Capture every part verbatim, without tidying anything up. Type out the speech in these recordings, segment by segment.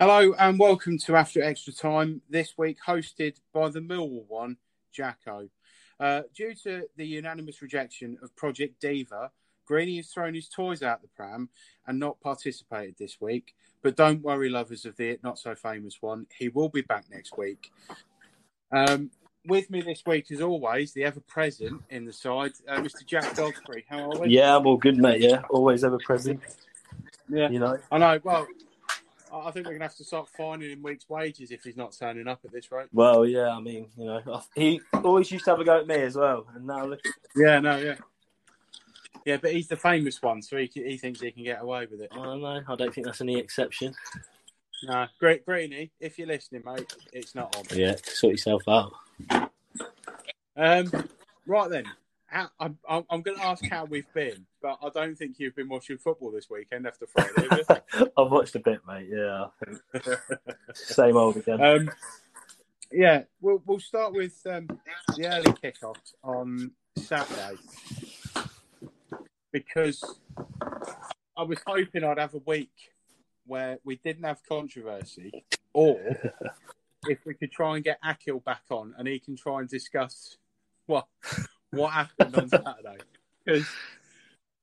Hello and welcome to After Extra Time, this week hosted by the Millwall one, Jacko. Uh, due to the unanimous rejection of Project Diva, Greenie has thrown his toys out the pram and not participated this week. But don't worry, lovers of the not-so-famous one, he will be back next week. Um, with me this week, as always, the ever-present in the side, uh, Mister Jack Godfrey. How are we? Yeah, I'm all good, mate, yeah. Always ever-present. Yeah, you know. I know, well... I think we're going to have to start finding him week's wages if he's not turning up at this rate. Well, yeah, I mean, you know, he always used to have a go at me as well. And now look. Yeah, no, yeah. Yeah, but he's the famous one, so he he thinks he can get away with it. I don't know. I don't think that's any exception. No. Great, Greenie, if you're listening, mate, it's not on. Yeah, sort yourself out. Um, right then. How, I'm, I'm going to ask how we've been, but I don't think you've been watching football this weekend after Friday, have you? I've watched a bit, mate, yeah. Same old again. Um, yeah, we'll, we'll start with um, the early kickoff on Saturday, because I was hoping I'd have a week where we didn't have controversy, or if we could try and get Akil back on and he can try and discuss what... what happened on Saturday? Because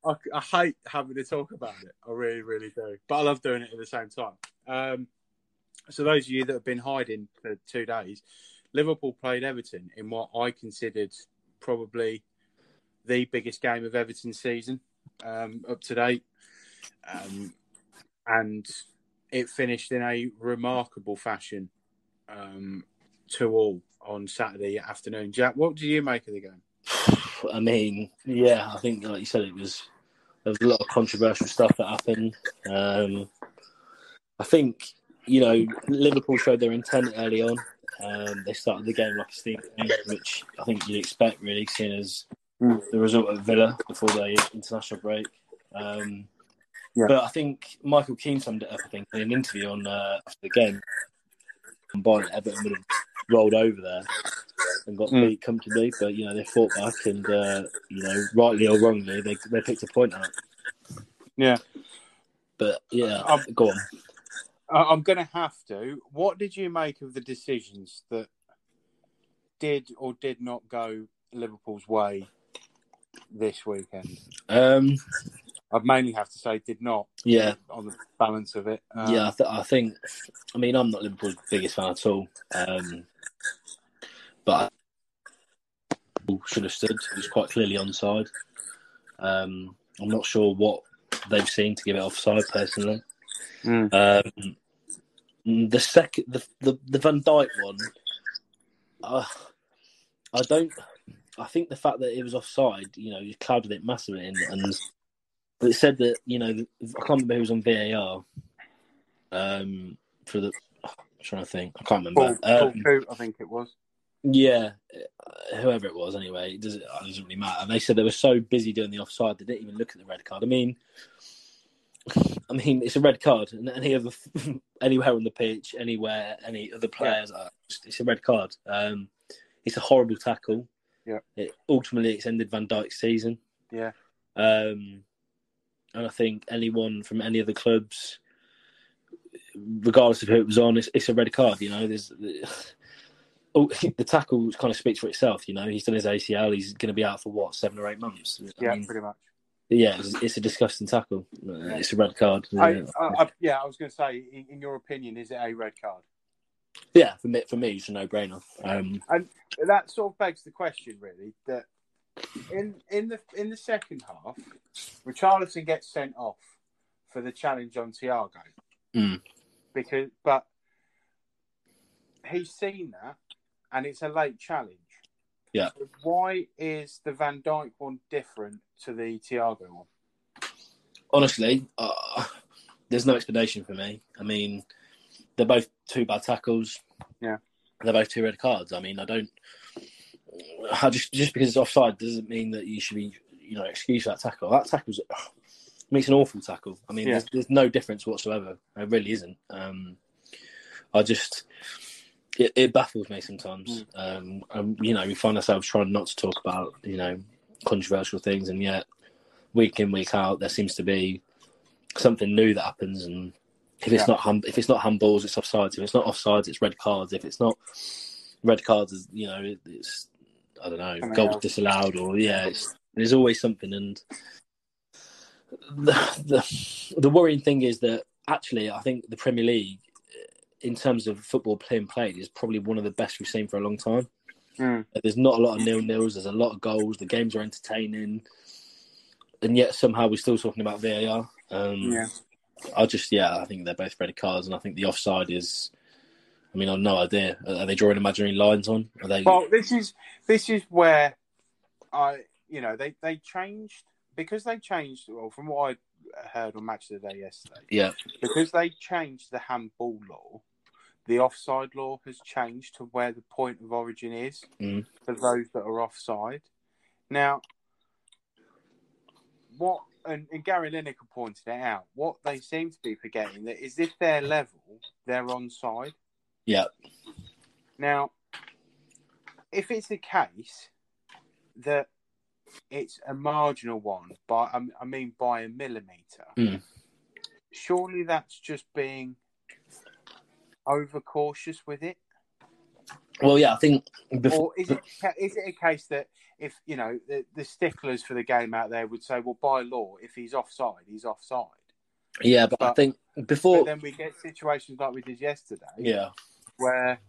I, I hate having to talk about it. I really, really do. But I love doing it at the same time. Um, so those of you that have been hiding for two days, Liverpool played Everton in what I considered probably the biggest game of Everton's season um, up to date. Um, and it finished in a remarkable fashion um, to all on Saturday afternoon. Jack, what do you make of the game? I mean, yeah, I think, like you said, it was, there was a lot of controversial stuff that happened. Um, I think, you know, Liverpool showed their intent early on. Um, they started the game like a steam game, which I think you'd expect, really, seeing as the result at Villa before the international break. Um, yeah. But I think Michael Keane summed it up, I think, in an interview on uh, after the game. Combined, Everton would have rolled over there and got mm. beat comfortably, but you know they fought back, and uh, you know, rightly or wrongly, they they picked a point out. Yeah, but yeah, I'm, go on. I'm going to have to. What did you make of the decisions that did or did not go Liverpool's way this weekend? Um, I'd mainly have to say did not. Yeah, on the balance of it. Um, yeah, I, th- I think. I mean, I'm not Liverpool's biggest fan at all. Um, But should have stood. It was quite clearly onside. Um, I'm not sure what they've seen to give it offside. Personally, mm. um, the second, the, the the Van Dijk one, uh, I don't. I think the fact that it was offside, you know, you clouded it massively, and, and it said that, you know, I can't remember who was on V A R. Um, for the I'm trying to think, I can't remember. Paul, um, Paul, I think it was. Yeah, whoever it was, anyway, it doesn't, it doesn't really matter. And they said they were so busy doing the offside, they didn't even look at the red card. I mean, I mean, it's a red card, and any other, anywhere on the pitch, anywhere, any other players, yeah. It's a red card. Um, it's a horrible tackle. Yeah, it ultimately it's ended Van Dijk's season. Yeah, um, and I think anyone from any other clubs, regardless of who it was on, it's, it's a red card. You know, there's. Oh, the tackle kind of speaks for itself, you know. He's done his A C L. He's going to be out for, what, seven or eight months? I yeah, mean, pretty much. Yeah, it's, it's a disgusting tackle. Yeah. It's a red card. I, I, I, yeah, I was going to say, in, in your opinion, is it a red card? Yeah, for me, for me it's a no-brainer. Um, and that sort of begs the question, really, that in in the in the second half, Richarlison gets sent off for the challenge on Thiago. Mm. Because, but he's seen that. And it's a late challenge. Yeah. So why is the Van Dijk one different to the Thiago one? Honestly, uh, there's no explanation for me. I mean, they're both two bad tackles. Yeah. They're both two red cards. I mean, I don't... I just just because it's offside doesn't mean that you should be, you know, excuse that tackle. That tackle's... Oh, it's an awful tackle. I mean, yeah. there's, there's no difference whatsoever. It really isn't. Um, I just... It, it baffles me sometimes. Mm. Um, and, you know, we find ourselves trying not to talk about, you know, controversial things, and yet week in, week out, there seems to be something new that happens. And if it's yeah. not hum- if it's not handballs, it's offsides. If it's not offsides, it's red cards. If it's not red cards, you know, it, it's I don't know, Something goals else. disallowed, or yeah, it's, there's always something. And the, the the worrying thing is that actually, I think the Premier League, in terms of football playing played, is probably one of the best we've seen for a long time. Mm. There's not a lot of nil-nils. There's a lot of goals. The games are entertaining. And yet somehow we're still talking about V A R. Um, yeah. I just, yeah, I think they're both red cards. And I think the offside is, I mean, I've no idea. Are they drawing imaginary lines on? Are they... Well, this is, this is where I, you know, they, they changed, because they changed, well, from what I heard on Match of the Day yesterday. Yeah. Because they changed the handball law, the offside law has changed to where the point of origin is mm. for those that are offside. Now, what, and, and Gary Lineker pointed it out, what they seem to be forgetting that is if they're level, they're onside. Yeah. Now, if it's the case that it's a marginal one, by I mean by a millimetre, mm. surely that's just being overcautious with it? Well, yeah, I think... Before... Or is it, is it a case that if, you know, the, the sticklers for the game out there would say, well, by law, if he's offside, he's offside. Yeah, but, but I think before... But then we get situations like we did yesterday. Yeah. Where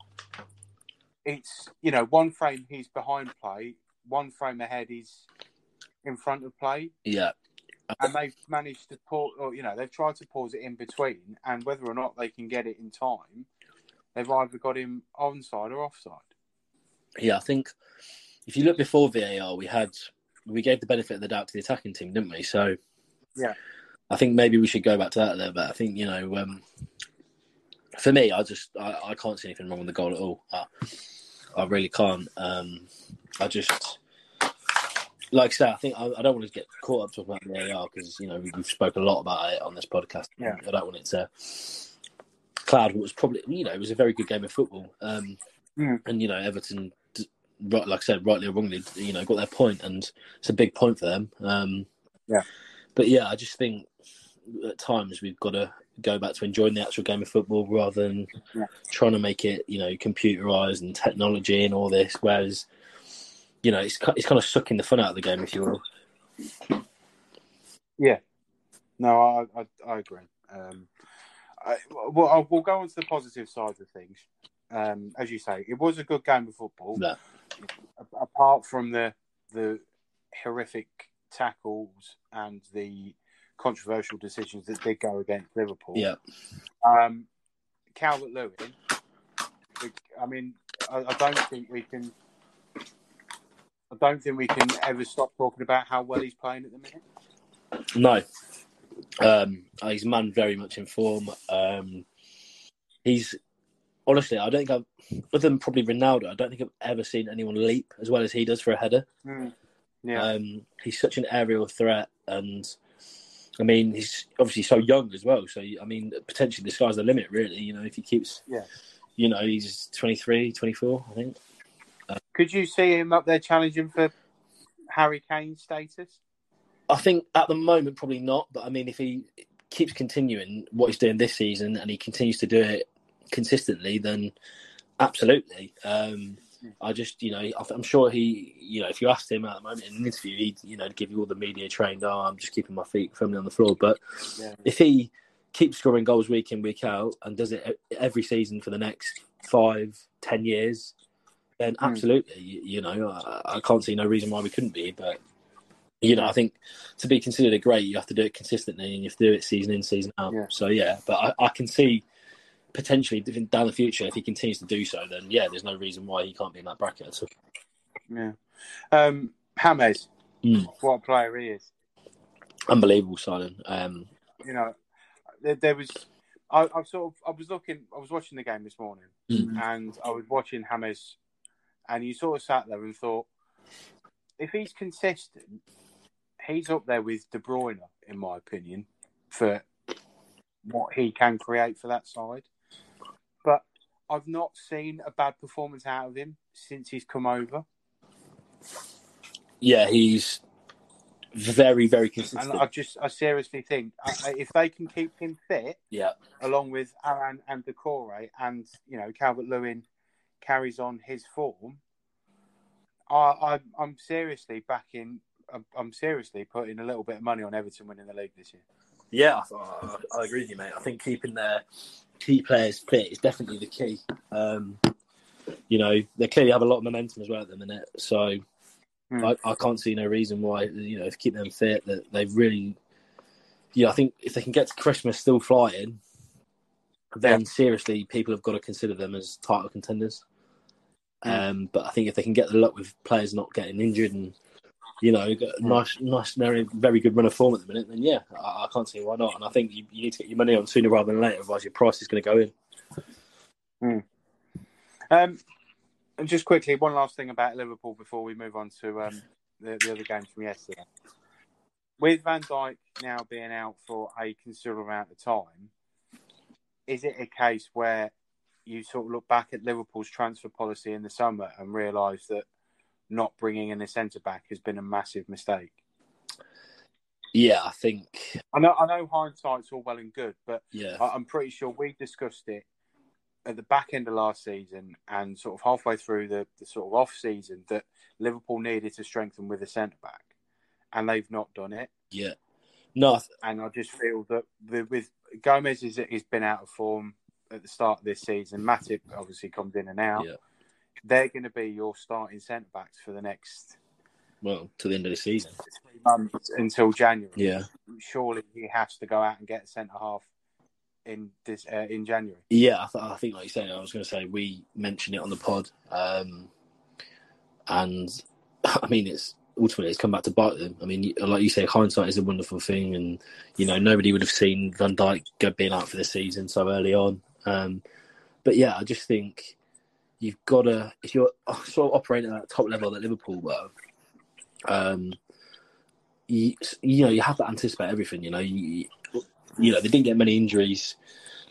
it's, you know, one frame he's behind play, one frame ahead he's in front of play. Yeah. And they've managed to pause, or, you know, they've tried to pause it in between, and whether or not they can get it in time, they've either got him onside or offside. Yeah, I think if you look before V A R, we had we gave the benefit of the doubt to the attacking team, didn't we? So, yeah, I think maybe we should go back to that a little bit. I think, you know, um, for me, I just I, I can't see anything wrong with the goal at all. I, I really can't. Um, I just. Like I said, I think I, I don't want to get caught up talking about V A R because, you know, we've spoken a lot about it on this podcast. Yeah. I don't want it to cloud what was probably, you know, it was a very good game of football. Um, mm. And, you know, Everton, right, like I said, rightly or wrongly, you know, got their point, and it's a big point for them. Um, yeah. But, yeah, I just think at times we've got to go back to enjoying the actual game of football rather than yeah. trying to make it, you know, computerised and technology and all this, whereas... You know, it's it's kind of sucking the fun out of the game, if you will. Yeah. No, I I, I agree. Um, I, well, I, we'll go on to the positive side of things. Um, as you say, it was a good game of football. No. Apart from the the horrific tackles and the controversial decisions that did go against Liverpool. Yeah. Um, Calvert Lewin. I mean, I, I don't think we can. I don't think we can ever stop talking about how well he's playing at the minute. No. Um, he's a man very much in form. Um, he's, honestly, I don't think I've, other than probably Ronaldo, I don't think I've ever seen anyone leap as well as he does for a header. Mm. Yeah. Um, he's such an aerial threat. And, I mean, he's obviously so young as well. So, I mean, potentially the sky's the limit, really. You know, if he keeps, yeah. you know, he's twenty-three, twenty-four, I think. Could you see him up there challenging for Harry Kane's status? I think at the moment, probably not. But I mean, if he keeps continuing what he's doing this season and he continues to do it consistently, then absolutely. Um, I just, you know, I'm sure he, you know, if you asked him at the moment in an interview, he'd, you know, give you all the media trained, oh, I'm just keeping my feet firmly on the floor. But yeah. if he keeps scoring goals week in, week out and does it every season for the next five, ten years, then absolutely, mm. you, you know, I, I can't see no reason why we couldn't be. But, you know, I think to be considered a great, you have to do it consistently and you have to do it season in, season out. Yeah. So, yeah, but I, I can see potentially down the future, if he continues to do so, then, yeah, there's no reason why he can't be in that bracket at all. Yeah. Um, James, mm. what a player he is. Unbelievable signing. Um, you know, there, there was... I, I sort of, I was looking, I was watching the game this morning, mm. and I was watching James, and you sort of sat there and thought, if he's consistent, he's up there with De Bruyne, in my opinion, for what he can create for that side. But I've not seen a bad performance out of him since he's come over. Yeah, he's very, very consistent. And I just, I seriously think I, if they can keep him fit, yeah, along with Aaron and Decore, and you know Calvert Lewin carries on his form, I, I, I'm seriously backing. I'm, I'm seriously putting a little bit of money on Everton winning the league this year. Yeah, I, I, I agree with you, mate. I think keeping their key players fit is definitely the key. Um, you know, they clearly have a lot of momentum as well at the minute, so. I, I can't see no reason why, you know, if you keep them fit, that they've really, you know, I think if they can get to Christmas still flying, then yeah. seriously, people have got to consider them as title contenders. Yeah. Um, but I think if they can get the luck with players not getting injured and, you know, got a nice, nice, very, very good run of form at the minute, then yeah, I, I can't see why not. And I think you, you need to get your money on sooner rather than later, otherwise your price is going to go in. Mm. Um. And just quickly, one last thing about Liverpool before we move on to um, the, the other games from yesterday. With Van Dijk now being out for a considerable amount of time, is it a case where you sort of look back at Liverpool's transfer policy in the summer and realise that not bringing in a centre-back has been a massive mistake? Yeah, I think... I know, I know hindsight's all well and good, but yeah. I, I'm pretty sure we discussed it at the back end of last season and sort of halfway through the, the sort of off-season that Liverpool needed to strengthen with a centre-back, and they've not done it. Yeah. No. And I just feel that the, with Gomez, is has been out of form at the start of this season. Matip obviously comes in and out. Yeah. They're going to be your starting centre-backs for the next... Well, to the end of the season. Three months until January. Yeah. Surely he has to go out and get a centre-half in this uh, in January. Yeah, I, th- I think like you say, I was going to say we mentioned it on the pod, um, and I mean it's ultimately it's come back to bite them. I mean, like you say, hindsight is a wonderful thing, and you know nobody would have seen Van Dijk go being out for the season so early on. Um, but yeah, I just think you've got to if you're sort of operating at that top level that Liverpool were. Um, you, you know you have to anticipate everything. You know you. you You know, they didn't get many injuries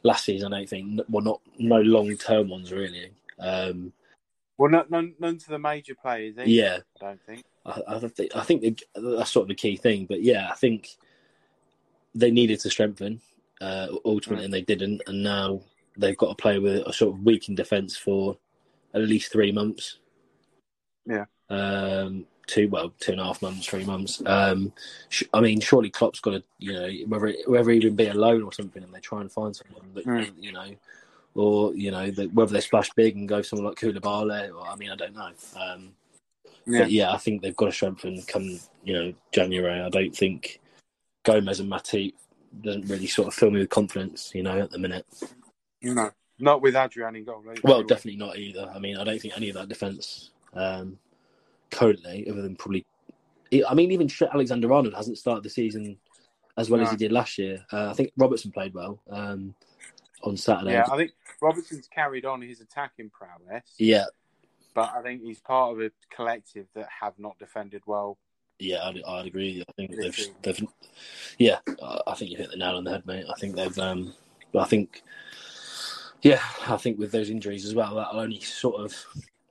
last season, I don't think. Well, not no long-term ones, really. Um, well, not, none none to the major players, either, yeah, I don't think. I, I think, I think the, that's sort of the key thing. But, yeah, I think they needed to strengthen, uh, ultimately, mm. and they didn't. And now they've got to play with a sort of weakened defence for at least three months. Yeah. Um Two well, two and a half months, three months. Um, sh- I mean, surely Klopp's got to, you know, whether whether even be alone or something, and they try and find someone that mm. you know, or you know, the, whether they splash big and go someone like Koulibaly, or I mean, I don't know. Um, yeah. But yeah, I think they've got to strengthen come you know January. I don't think Gomez and Matip doesn't really sort of fill me with confidence, you know, at the minute. No, not with Adrian in goal. Well, anyway. Definitely not either. I mean, I don't think any of that defence. Um, Currently, other than probably, I mean, even Alexander-Arnold hasn't started the season as well no. as he did last year. Uh, I think Robertson played well um, on Saturday. Yeah, I think Robertson's carried on his attacking prowess. Yeah, but I think he's part of a collective that have not defended well. Yeah, I'd, I'd agree. I think they've, they've, yeah, I think you hit the nail on the head, mate. I think they've, um, I think, yeah, I think with those injuries as well, that'll only sort of.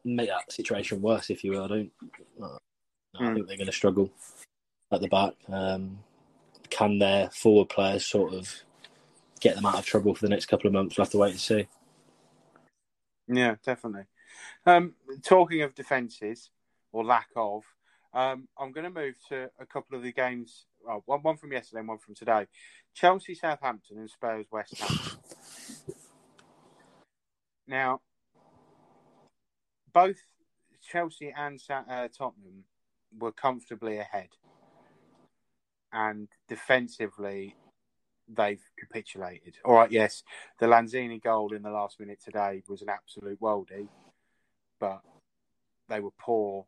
Make that situation worse, if you will. I don't. Uh, I mm. think they're going to struggle at the back. Um, can their forward players sort of get them out of trouble for the next couple of months? We'll have to wait and see. Yeah, definitely. Um, talking of defences or lack of, um, I'm going to move to a couple of the games. Well, one, one from yesterday, and one from today. Chelsea, Southampton, and Spurs, West Ham. Now. Both Chelsea and uh, Tottenham were comfortably ahead. And defensively, they've capitulated. All right, yes, the Lanzini goal in the last minute today was an absolute worldie, but they were poor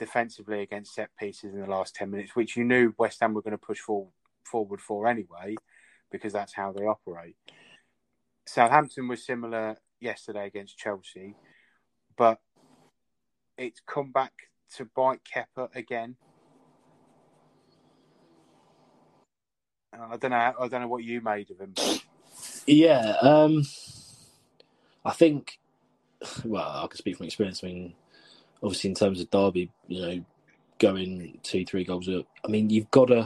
defensively against set pieces in the last ten minutes, which you knew West Ham were going to push for, forward for anyway, because that's how they operate. Southampton was similar yesterday against Chelsea, but it's come back to bite Kepa again. I don't know. I don't know what you made of him. But... Yeah, um, I think. Well, I can speak from experience. I mean, obviously, in terms of Derby, you know, going two, three goals up. I mean, you've got to.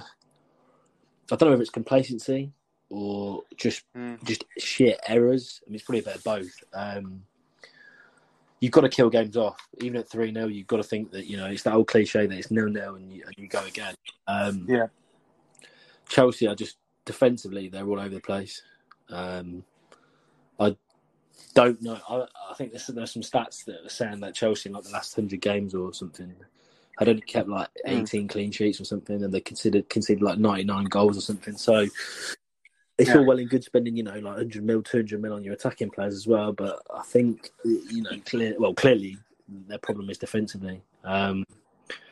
I don't know if it's complacency or just mm. just sheer errors. I mean, it's probably a bit of both. Um, you've got to kill games off, even at three nil. You've got to think that, you know, it's that old cliche that it's nil nil and you, and you go again. Um, yeah. Chelsea are just defensively, they're all over the place. Um, I don't know. I, I think there's, there's some stats that are saying that Chelsea in like the last hundred games or something had only kept like eighteen clean sheets or something, and they considered conceded like ninety-nine goals or something. So it's yeah. all well and good spending, you know, like one hundred mil, two hundred mil on your attacking players as well. But I think, you know, clear, well, clearly their problem is defensively. Um,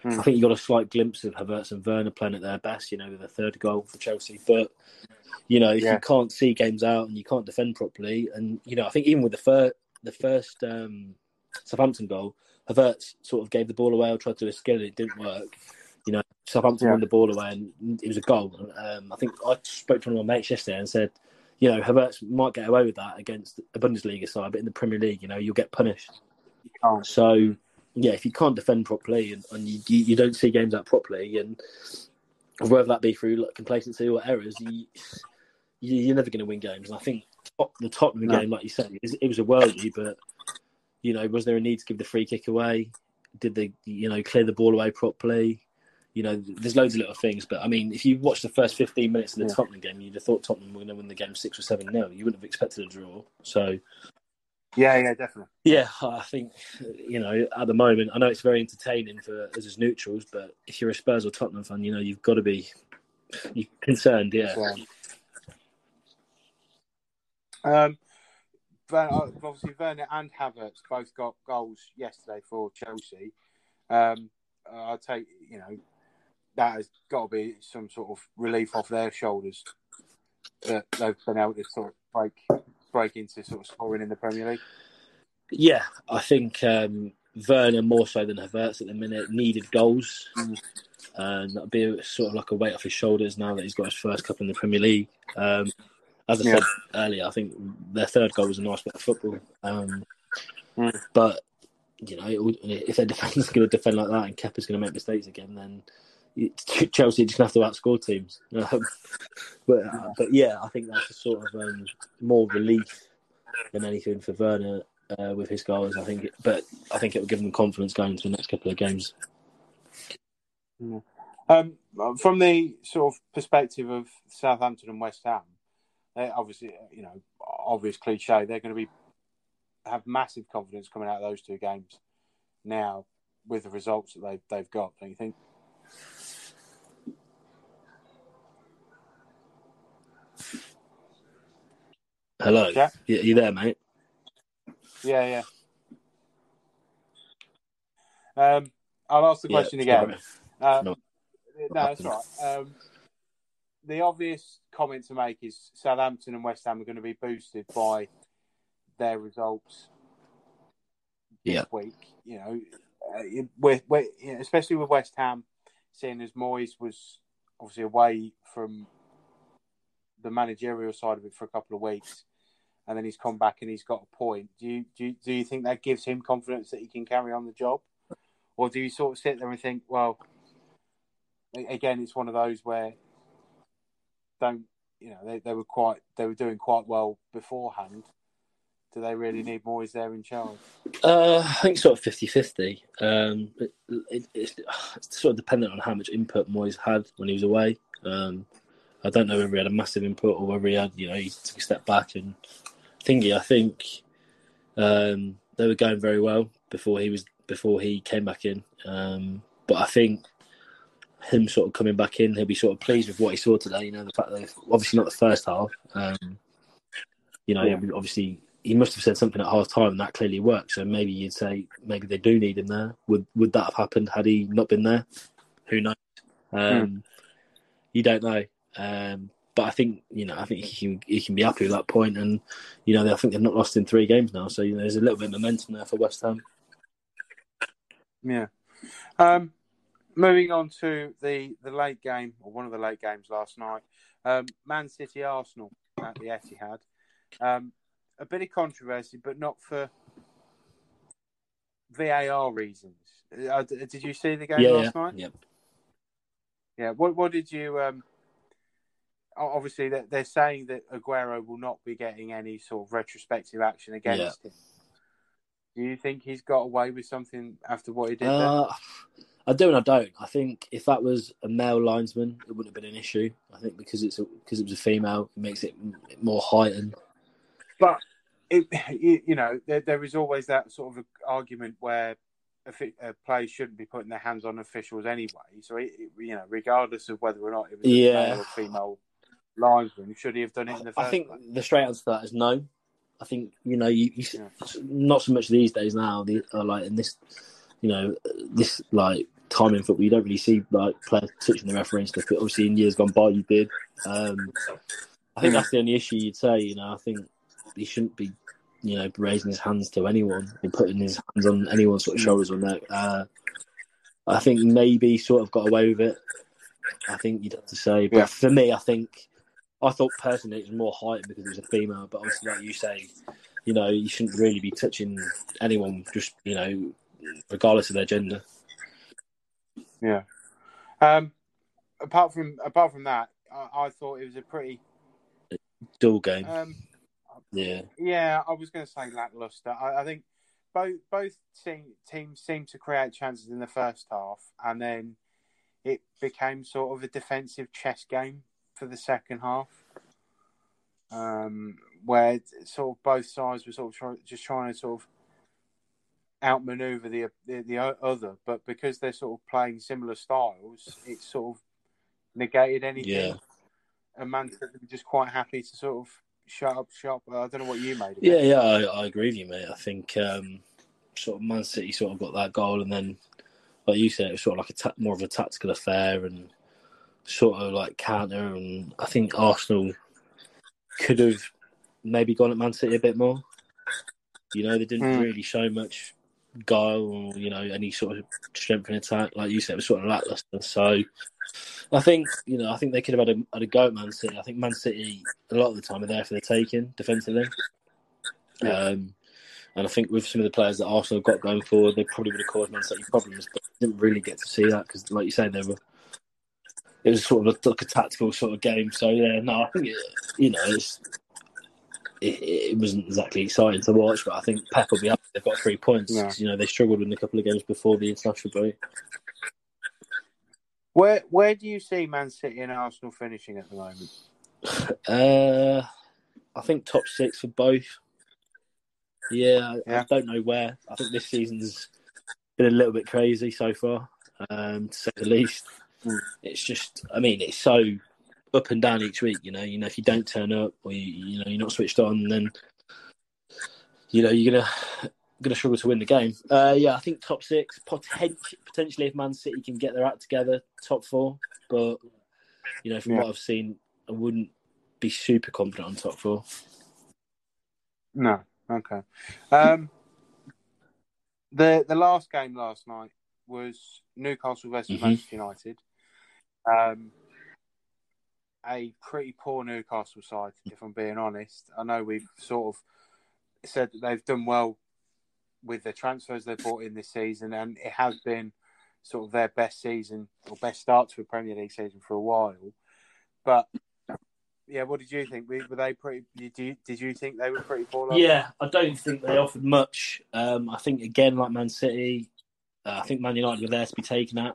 Mm. I think you got a slight glimpse of Havertz and Werner playing at their best, you know, with the third goal for Chelsea. But, you know, if yeah. you can't see games out and you can't defend properly, and, you know, I think even with the, fir- the first um, Southampton goal, Havertz sort of gave the ball away or tried to do a skill and it didn't work. You know, Southampton yeah. won the ball away and it was a goal. Um, I think I spoke to one of my mates yesterday and said, you know, Havertz might get away with that against a Bundesliga side, but in the Premier League, you know, you'll get punished. Oh. So... Yeah, if you can't defend properly and, and you, you don't see games out properly, and whether that be through like, complacency or errors, you, you, you're never going to win games. And I think top, the Tottenham no. game, like you said, it, it was a worldie, but, you know, was there a need to give the free kick away? Did they, you know, clear the ball away properly? You know, there's loads of little things. But, I mean, if you watch the first fifteen minutes of the yeah. Tottenham game, you'd have thought Tottenham were going to win the game six or seven nil. You wouldn't have expected a draw. So... Yeah, yeah, definitely. Yeah, I think, you know, at the moment, I know it's very entertaining for us as neutrals, but if you're a Spurs or Tottenham fan, you know, you've got to be concerned, yeah. Um, obviously, Werner and Havertz both got goals yesterday for Chelsea. Um, I'll take, you know, that has got to be some sort of relief off their shoulders that they've been able to sort of break... break into sort of scoring in the Premier League? Yeah, I think um, Werner more so than Havertz at the minute needed goals. Mm. Um, that'd be a, sort of like a weight off his shoulders now that he's got his first cup in the Premier League. Um, as I yeah. said earlier, I think their third goal was a nice bit of football. Um, mm. But, you know, if their defence is going to defend like that and Kepa's going to make mistakes again, then Chelsea just have to outscore teams, um, but uh, but yeah, I think that's a sort of um, more relief than anything for Werner uh, with his goals. I think, it, but I think it will give them confidence going into the next couple of games. Um, from the sort of perspective of Southampton and West Ham, they obviously, you know, obvious cliche, they're going to be have massive confidence coming out of those two games now with the results that they've they've got. Don't you think? Hello, yeah. Yeah, you there, mate? Yeah, yeah. Um, I'll ask the yeah, question again. Um, no, that's right. Um, the obvious comment to make is Southampton and West Ham are going to be boosted by their results this yeah. week. You know, uh, with, with, you know, especially with West Ham, seeing as Moyes was obviously away from the managerial side of it for a couple of weeks, and then he's come back and he's got a point. Do you do you, do you think that gives him confidence that he can carry on the job? Or do you sort of sit there and think, well, again, it's one of those where don't you know they, they were quite they were doing quite well beforehand. Do they really need Moyes there in charge? Uh, I think sort of fifty-fifty. Um, it, it, it's, it's sort of dependent on how much input Moyes had when he was away. Um, I don't know whether he had a massive input or whether he had, you know, he took a step back and thingy. I think um, they were going very well before he was before he came back in. Um, but I think him sort of coming back in, he'll be sort of pleased with what he saw today. You know, the fact that obviously not the first half. Um, you know, yeah. obviously he must have said something at half time, and that clearly worked. So maybe you'd say maybe they do need him there. Would would that have happened had he not been there? Who knows? Um, hmm. You don't know. Um, but I think you know. I think he can, he can be happy with that point, and you know, I think they've not lost in three games now. So you know, there's a little bit of momentum there for West Ham. Yeah. Um, moving on to the, the late game or one of the late games last night, um, Man City Arsenal at the Etihad. Um, a bit of controversy, but not for V A R reasons. Uh, did you see the game yeah, last yeah. night? Yeah. Yeah. What What did you? Um, obviously, they're saying that Aguero will not be getting any sort of retrospective action against yeah. him. Do you think he's got away with something after what he did? Uh, then? I do and I don't. I think if that was a male linesman, it wouldn't have been an issue. I think because it's a, because it was a female, it makes it more heightened. But it, you know, there, there is always that sort of argument where a player shouldn't be putting their hands on officials anyway. So it, you know, regardless of whether or not it was a yeah. male or female linesman, should he have done it in the first I think place? The straight answer to that is no. I think, you know, you, you, yeah. not so much these days now, the, uh, like in this, you know, this like time in football, you don't really see like players touching the referee and stuff, but obviously in years gone by you did. Um, I think that's the only issue you'd say, you know, I think he shouldn't be, you know, raising his hands to anyone or putting his hands on anyone's sort of shoulders or neck. Uh, I think maybe sort of got away with it, I think you'd have to say. But yeah. for me, I think... I thought personally it was more heightened because it was a female, but obviously, like you say, you know, you shouldn't really be touching anyone, just, you know, regardless of their gender. Yeah. Um, apart from apart from that, I, I thought it was a pretty dull game. Um, yeah. Yeah, I was going to say lackluster. I, I think both both team, teams seemed to create chances in the first half, and then it became sort of a defensive chess game for the second half, um, where sort of both sides were sort of try, just trying to sort of outmaneuver the, the the other, but because they're sort of playing similar styles, it sort of negated anything. Yeah. And Man City were just quite happy to sort of shut up shop. I don't know what you made of it. Yeah, yeah, I, I agree with you, mate. I think um, sort of Man City sort of got that goal, and then, like you said, it was sort of like a ta- more of a tactical affair, and sort of like counter, and I think Arsenal could have maybe gone at Man City a bit more. You know, they didn't mm. really show much guile or, you know, any sort of strength in attack. Like you said, it was sort of lackluster. So I think, you know, I think they could have had a, had a go at Man City. I think Man City, a lot of the time, are there for the taking defensively. Yeah. Um, and I think with some of the players that Arsenal got going forward, they probably would have caused Man City problems, but didn't really get to see that because, like you say, they were. It was sort of a, like a tactical sort of game. So, yeah, no, I think, it, you know, it's, it, it wasn't exactly exciting to watch, but I think Pep will be happy they've got three points. Yeah. You know, they struggled in a couple of games before the international break. Where where do you see Man City and Arsenal finishing at the moment? Uh, I think top six for both. Yeah, yeah, I don't know where. I think this season's been a little bit crazy so far, um, to say the least. It's just, I mean, it's so up and down each week, you know. You know, if you don't turn up or you, you know, you're not switched on, then you know you're gonna gonna struggle to win the game. Uh, yeah, I think top six, potentially if Man City can get their act together, top four. But you know, from yeah. what I've seen, I wouldn't be super confident on top four. No, okay. Um, the the last game last night was Newcastle versus mm-hmm. Manchester United. Um, a pretty poor Newcastle side, if I'm being honest. I know we've sort of said that they've done well with the transfers they've brought in this season, and it has been sort of their best season or best start to a Premier League season for a while. But yeah, what did you think? Were they pretty? Did you, did you think they were pretty poor? Like yeah, that? I don't think they offered much. Um, I think again, like Man City, uh, I think Man United were there to be taken at.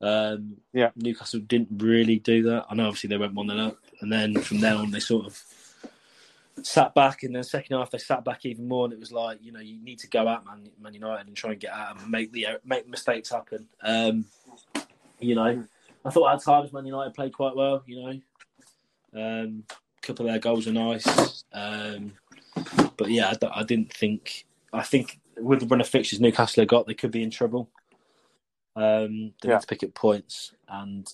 Um, yeah, Newcastle didn't really do that. I know, obviously, they went one nil up, and then from there on, they sort of sat back. And then the second half, they sat back even more, and it was like, you know, you need to go at Man, Man United and try and get at them and make the make mistakes happen. Um, you know, I thought at times Man United played quite well. You know, um, a couple of their goals are nice. Um, But yeah, I, I didn't think. I think with the run of fixtures Newcastle have got, they could be in trouble. Um, they yeah. had to pick up points, and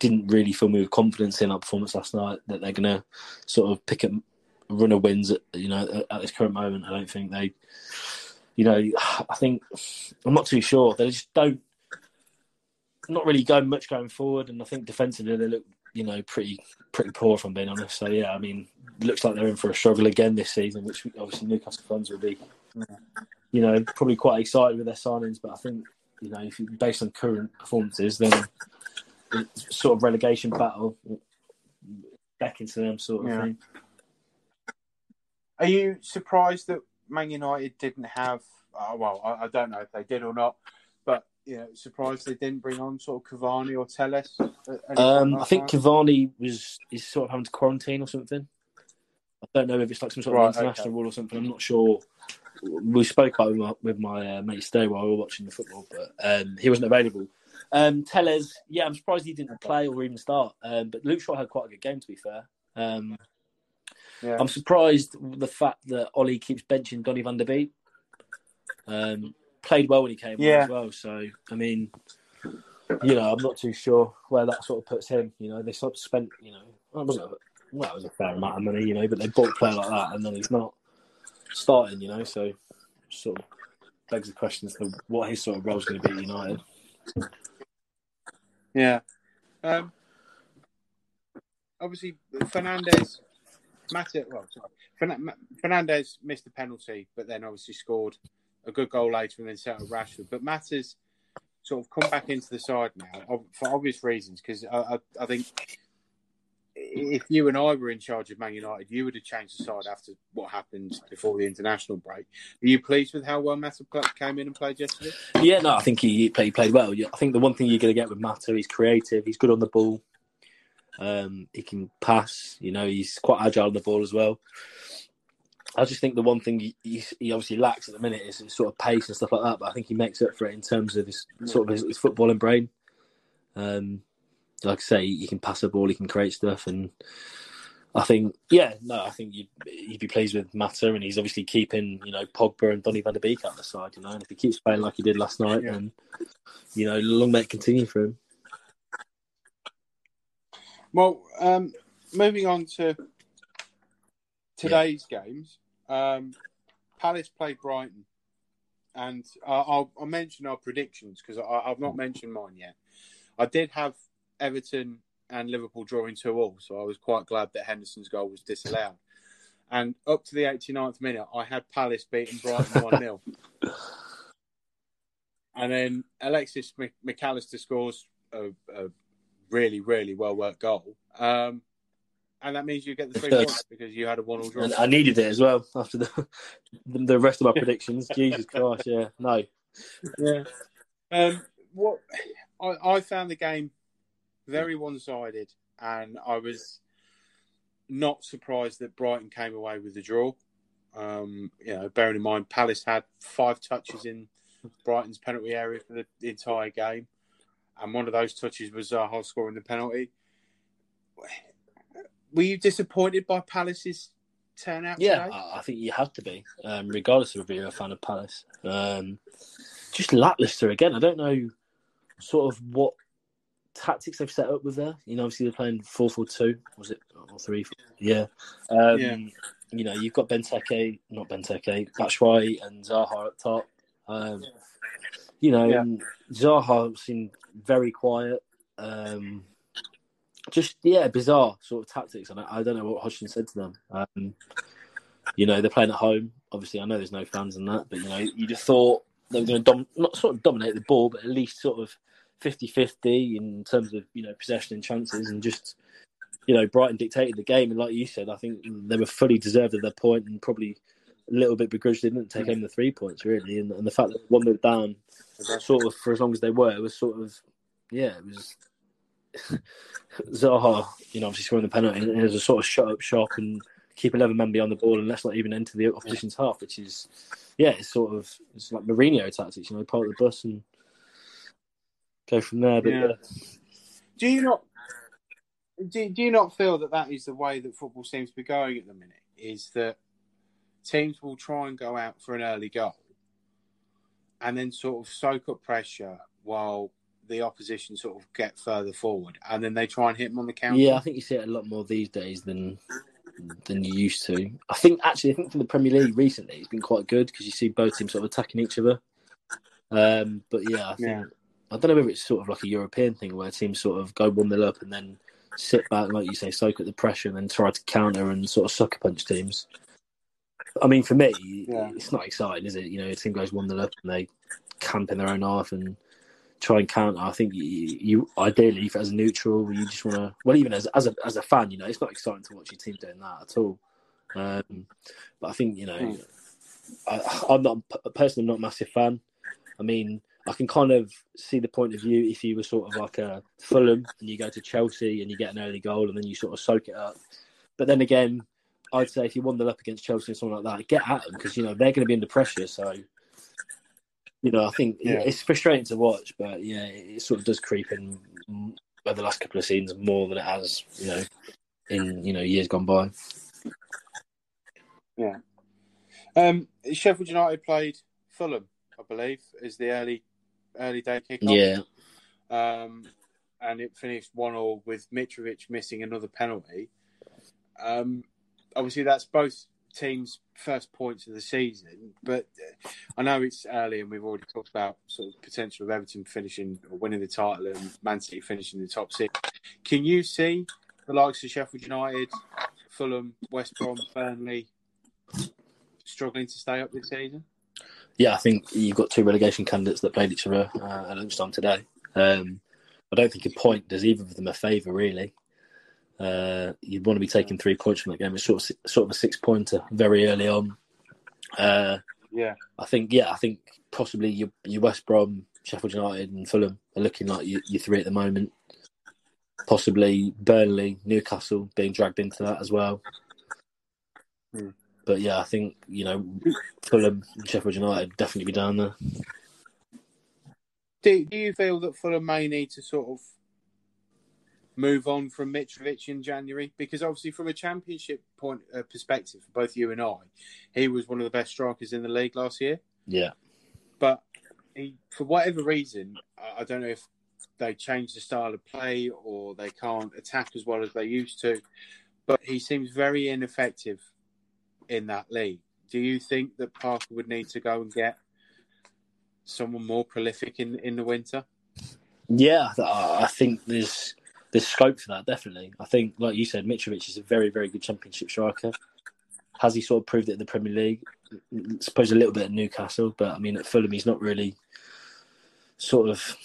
didn't really feel me with confidence in our performance last night that they're going to sort of pick up a run of wins. At, you know, at, at this current moment, I don't think they. You know, I think I'm not too sure. They just don't. Not really going much going forward, and I think defensively they look, you know, pretty pretty poor, if I'm being honest. So yeah, I mean, it looks like they're in for a struggle again this season, which obviously Newcastle fans will be, you know, probably quite excited with their signings. But I think, you know, if you, based on current performances, then it's sort of relegation battle back into them sort of yeah. thing. Are you surprised that Man United didn't have? Uh, well, I, I don't know if they did or not, but. Yeah, surprised they didn't bring on sort of Cavani or Telles. Um, I think time. Cavani was is sort of having to quarantine or something. I don't know if it's like some sort right, of international okay. rule or something. I'm not sure. We spoke about it with my, with my uh, mate today while we were watching the football, but um, he wasn't available. Um, Telles, yeah, I'm surprised he didn't play or even start. Um, but Luke Shaw had quite a good game, to be fair. Um, yeah. I'm surprised the fact that Ollie keeps benching Donny van der Beek. Um, Played well when he came yeah. on as well, so I mean, you know, I'm not too sure where that sort of puts him. You know, they sort of spent, you know, well, it was a fair amount of money, you know, but they bought a player like that and then he's not starting, you know, so sort of begs the question as to what his sort of role is going to be at United. Yeah, um, obviously Fernandez, Matip, well, sorry, Fernandez missed the penalty, but then obviously scored a good goal later and then set up Rashford. But Mata's sort of come back into the side now for obvious reasons, because I, I, I think if you and I were in charge of Man United, you would have changed the side after what happened before the international break. Are you pleased with how well Mata came in and played yesterday? Yeah, no, I think he played, he played well. I think the one thing you're going to get with Mata, he's creative, he's good on the ball, um, he can pass, you know, he's quite agile on the ball as well. I just think the one thing he, he, he obviously lacks at the minute is his sort of pace and stuff like that. But I think he makes up for it in terms of his sort of his, his footballing brain. Um, like I say, he can pass the ball, he can create stuff, and I think, yeah, no, I think you'd, you'd be pleased with Mata, and he's obviously keeping, you know, Pogba and Donny van der Beek out the side, you know. And if he keeps playing like he did last night, yeah. then you know, long may it continue for him. Well, um, moving on to today's yeah. games. Um, Palace played Brighton, and uh, I'll, I'll mention our predictions because I've not mentioned mine yet. I did have Everton and Liverpool drawing two all, so I was quite glad that Henderson's goal was disallowed. And up to the eighty-ninth minute, I had Palace beating Brighton one nil. And then Alexis Mac- McAllister scores a, a really, really well-worked goal. Um, And that means you get the three points because you had a one-all draw. And I needed it as well after the the rest of my predictions. Jesus Christ, yeah, no, yeah. Um, what I, I found the game very one-sided, and I was not surprised that Brighton came away with the draw. Um, you know, bearing in mind Palace had five touches in Brighton's penalty area for the, the entire game, and one of those touches was Zaha scoring the penalty. Were you disappointed by Palace's turnout yeah, today? Yeah, I think you had to be, um, regardless of if you're a fan of Palace. Um, just lacklustre again. I don't know sort of what tactics they've set up with there. You know, obviously they're playing four four two. Was it? Or three four? Yeah. Um, yeah. You know, you've got Benteke, not Benteke, Batshuayi and Zaha up top. Um, you know, yeah. Zaha seemed very quiet. Um Just, yeah, bizarre sort of tactics. And I, I don't know what Hodgson said to them. Um, you know, they're playing at home. Obviously, I know there's no fans and that. But, you know, you just thought they were going to dom- not sort of dominate the ball, but at least sort of fifty-fifty in terms of, you know, possession and chances. And just, you know, Brighton dictated the game. And like you said, I think they were fully deserved of their point and probably a little bit begrudged they didn't take home the three points, really. And, and the fact that one minute down, sort of, for as long as they were, it was sort of, yeah, it was... Zaha, you know, obviously scoring the penalty and there's a sort of shut up shop and keep eleven men beyond the ball and let's not even enter the opposition's half, which is, yeah, it's sort of it's like Mourinho tactics, you know, part of the bus and go from there. But yeah. Yeah. Do you not do, do you not feel that that is the way that football seems to be going at the minute? Is that teams will try and go out for an early goal and then sort of soak up pressure while the opposition sort of get further forward, and then they try and hit them on the counter. Yeah, I think you see it a lot more these days than than you used to. I think actually, I think for the Premier League recently, it's been quite good because you see both teams sort of attacking each other. Um, but yeah, I think yeah. I don't know whether it's sort of like a European thing where teams sort of go one nil up and then sit back, like you say, soak up the pressure and then try to counter and sort of sucker punch teams. I mean, for me, yeah. it's not exciting, is it? You know, a team goes one nil up and they camp in their own half and try and counter. I think you, you ideally, if as a neutral, you just want to. Well, even as as a as a fan, you know, it's not exciting to watch your team doing that at all. Um, but I think you know, mm. I, I'm not personally I'm not a massive fan. I mean, I can kind of see the point of view if you were sort of like a Fulham and you go to Chelsea and you get an early goal and then you sort of soak it up. But then again, I'd say if you won the up against Chelsea or something like that, get at them because, you know, they're going to be under pressure. So, you know, I think yeah. it's frustrating to watch, but, yeah, it sort of does creep in over the last couple of seasons more than it has, you know, in, you know, years gone by. Yeah. Um, Sheffield United played Fulham, I believe, is the early early day kick-off. Yeah. Um, and it finished one all with Mitrovic missing another penalty. Um Obviously, that's both teams' first points of the season, but I know it's early and we've already talked about sort of potential of Everton finishing or winning the title and Man City finishing in the top six. Can you see the likes of Sheffield United, Fulham, West Brom, Burnley struggling to stay up this season? Yeah, I think you've got two relegation candidates that played each other uh, at lunchtime today. Um, I don't think a point does either of them a favour, really. Uh, you'd want to be taking three points from that game. It's sort of, sort of a six-pointer very early on. Uh, yeah, I think. Yeah, I think possibly your, your West Brom, Sheffield United, and Fulham are looking like you, you three at the moment. Possibly Burnley, Newcastle being dragged into that as well. Hmm. But yeah, I think you know Fulham, and Sheffield United definitely be down there. Do, do you feel that Fulham may need to sort of move on from Mitrovic in January? Because obviously from a championship point uh, perspective, for both you and I, he was one of the best strikers in the league last year. Yeah. But he, for whatever reason, I don't know if they changed the style of play or they can't attack as well as they used to, but he seems very ineffective in that league. Do you think that Parker would need to go and get someone more prolific in, in the winter? Yeah, I think there's... There's scope for that, definitely. I think, like you said, Mitrovic is a very, very good championship striker. Has he sort of proved it in the Premier League? I suppose a little bit at Newcastle, but I mean, at Fulham, he's not really sort of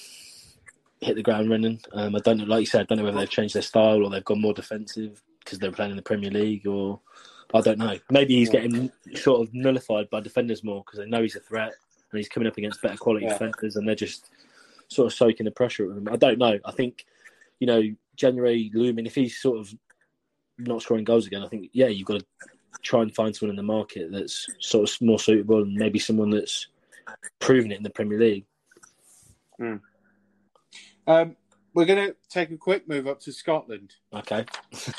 hit the ground running. Um, I don't know, like you said, I don't know whether they've changed their style or they've gone more defensive because they're playing in the Premier League, or I don't know. Maybe he's getting sort of nullified by defenders more because they know he's a threat and he's coming up against better quality yeah. defenders and they're just sort of soaking the pressure at him. I don't know. I think. You know, January looming, if he's sort of not scoring goals again, I think, yeah, you've got to try and find someone in the market that's sort of more suitable and maybe someone that's proven it in the Premier League. Mm. Um, we're going to take a quick move up to Scotland. Okay.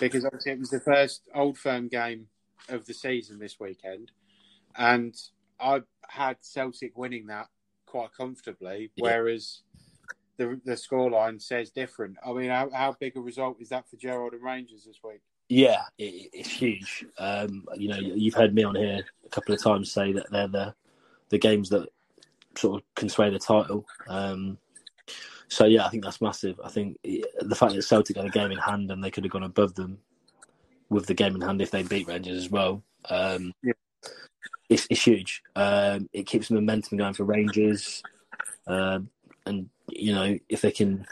Because obviously it was the first Old Firm game of the season this weekend. And I had Celtic winning that quite comfortably, yeah. whereas... The, the scoreline says different. I mean, how, how big a result is that for Gerrard and Rangers this week? Yeah, it, it's huge. Um, you know, you've heard me on here a couple of times say that they're the the games that sort of can sway the title. Um, so, yeah, I think that's massive. I think the fact that Celtic had a game in hand and they could have gone above them with the game in hand if they beat Rangers as well. Um, yeah. it's, it's huge. Um, it keeps the momentum going for Rangers. Um, and you know, if they can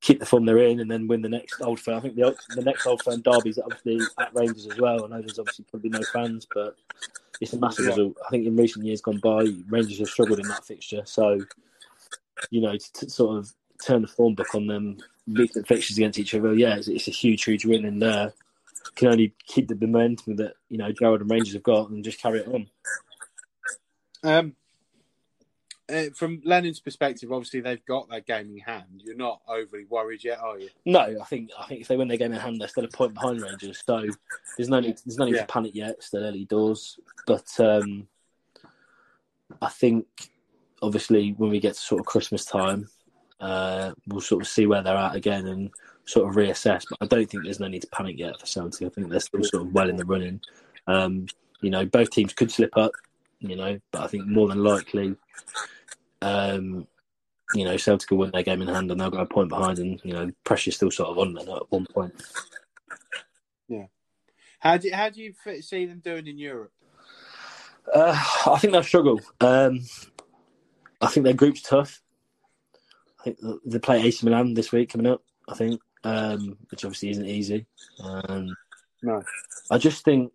keep the form they're in and then win the next Old Firm, I think the, the next Old Firm derby is obviously at Rangers as well. I know there's obviously probably no fans, but it's a massive yeah. result. I think in recent years gone by, Rangers have struggled in that fixture. So, you know, to, to sort of turn the form book on them, recent fixtures against each other, yeah, it's, it's a huge, huge win in there. Can only keep the momentum that, you know, Gerrard and Rangers have got and just carry it on. Um. uh, from Lennon's perspective, obviously they've got their game in hand. You're not overly worried yet, are you? No, I think I think if they win their game in hand, they're still a point behind Rangers. So there's no need, there's no need yeah. to panic yet. It's still early doors, but um, I think obviously when we get to sort of Christmas time, uh, we'll sort of see where they're at again and sort of reassess. But I don't think there's no need to panic yet for Southampton. I think they're still sort of well in the running. Um, you know, both teams could slip up. You know, but I think more than likely, um, you know, Celtic will win their game in hand and they'll go a point behind, and you know, pressure's still sort of on them at one point. Yeah. How do how do you see them doing in Europe? Uh, I think they'll struggle. Um, I think their group's tough. I think they play A C Milan this week coming up. I think, um, which obviously isn't easy. Um, no. I just think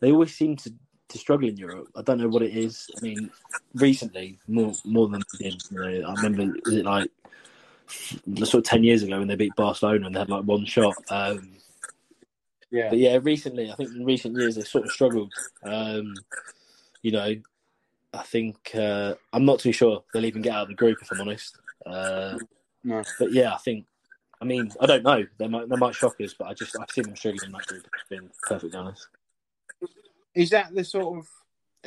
they always seem to. to struggle in Europe. I don't know what it is. I mean, recently, more more than you know, I remember, was it like sort of ten years ago when they beat Barcelona and they had like one shot? Um, yeah. But yeah, recently, I think in recent years, they've sort of struggled. Um, you know, I think, uh, I'm not too sure they'll even get out of the group, if I'm honest. Uh, no. But yeah, I think, I mean, I don't know. They might, they might shock us, but I just, I've seen them struggling in that group, being perfectly honest. Is that the sort of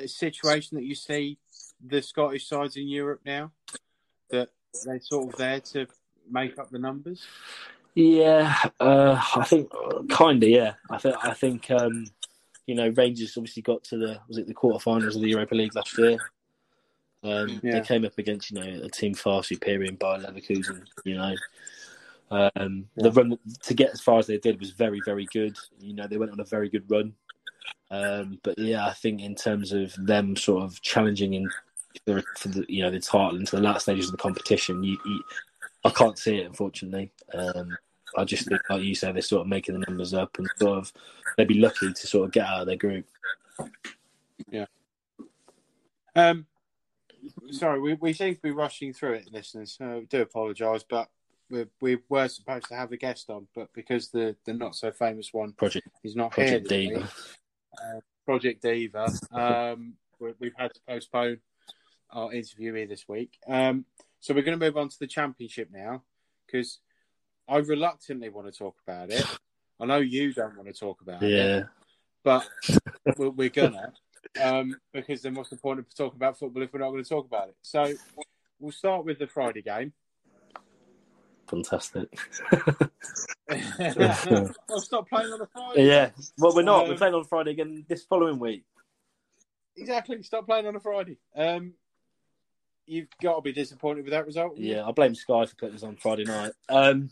situation that you see the Scottish sides in Europe now? That they're sort of there to make up the numbers? Yeah, uh, I think kind of, yeah. I, th- I think, um, you know, Rangers obviously got to the, was it the quarterfinals of the Europa League last year? Um, yeah. They came up against, you know, a team far superior in Bayer Leverkusen, you know. Um, yeah. The run to get as far as they did was very, very good. You know, they went on a very good run. Um, but yeah, I think in terms of them sort of challenging in the, for the you know the title into the last stages of the competition, you, you, I can't see it, unfortunately. Um, I just think, like you say, they're sort of making the numbers up and sort of they'd be lucky to sort of get out of their group. Yeah. Um, sorry, we, we seem to be rushing through it, listeners. I do apologise, but we we were supposed to have a guest on, but because the, the not so famous one, Project, he's not Project here. Project Diva. Uh, Project Diva. Um, we, we've had to postpone our interviewee this week. Um, so we're going to move on to the Championship now because I reluctantly want to talk about it. I know you don't want to talk about yeah. it, but we're, we're going to um, because then what's the point of talking about football if we're not going to talk about it? So we'll start with the Friday game. Fantastic. I'll stop playing on a Friday. Yeah, well, we're not. Um, we're playing on Friday again this following week. Exactly. Stop playing on a Friday. Um, you've got to be disappointed with that result. Yeah, you? I blame Sky for putting us on Friday night. Um,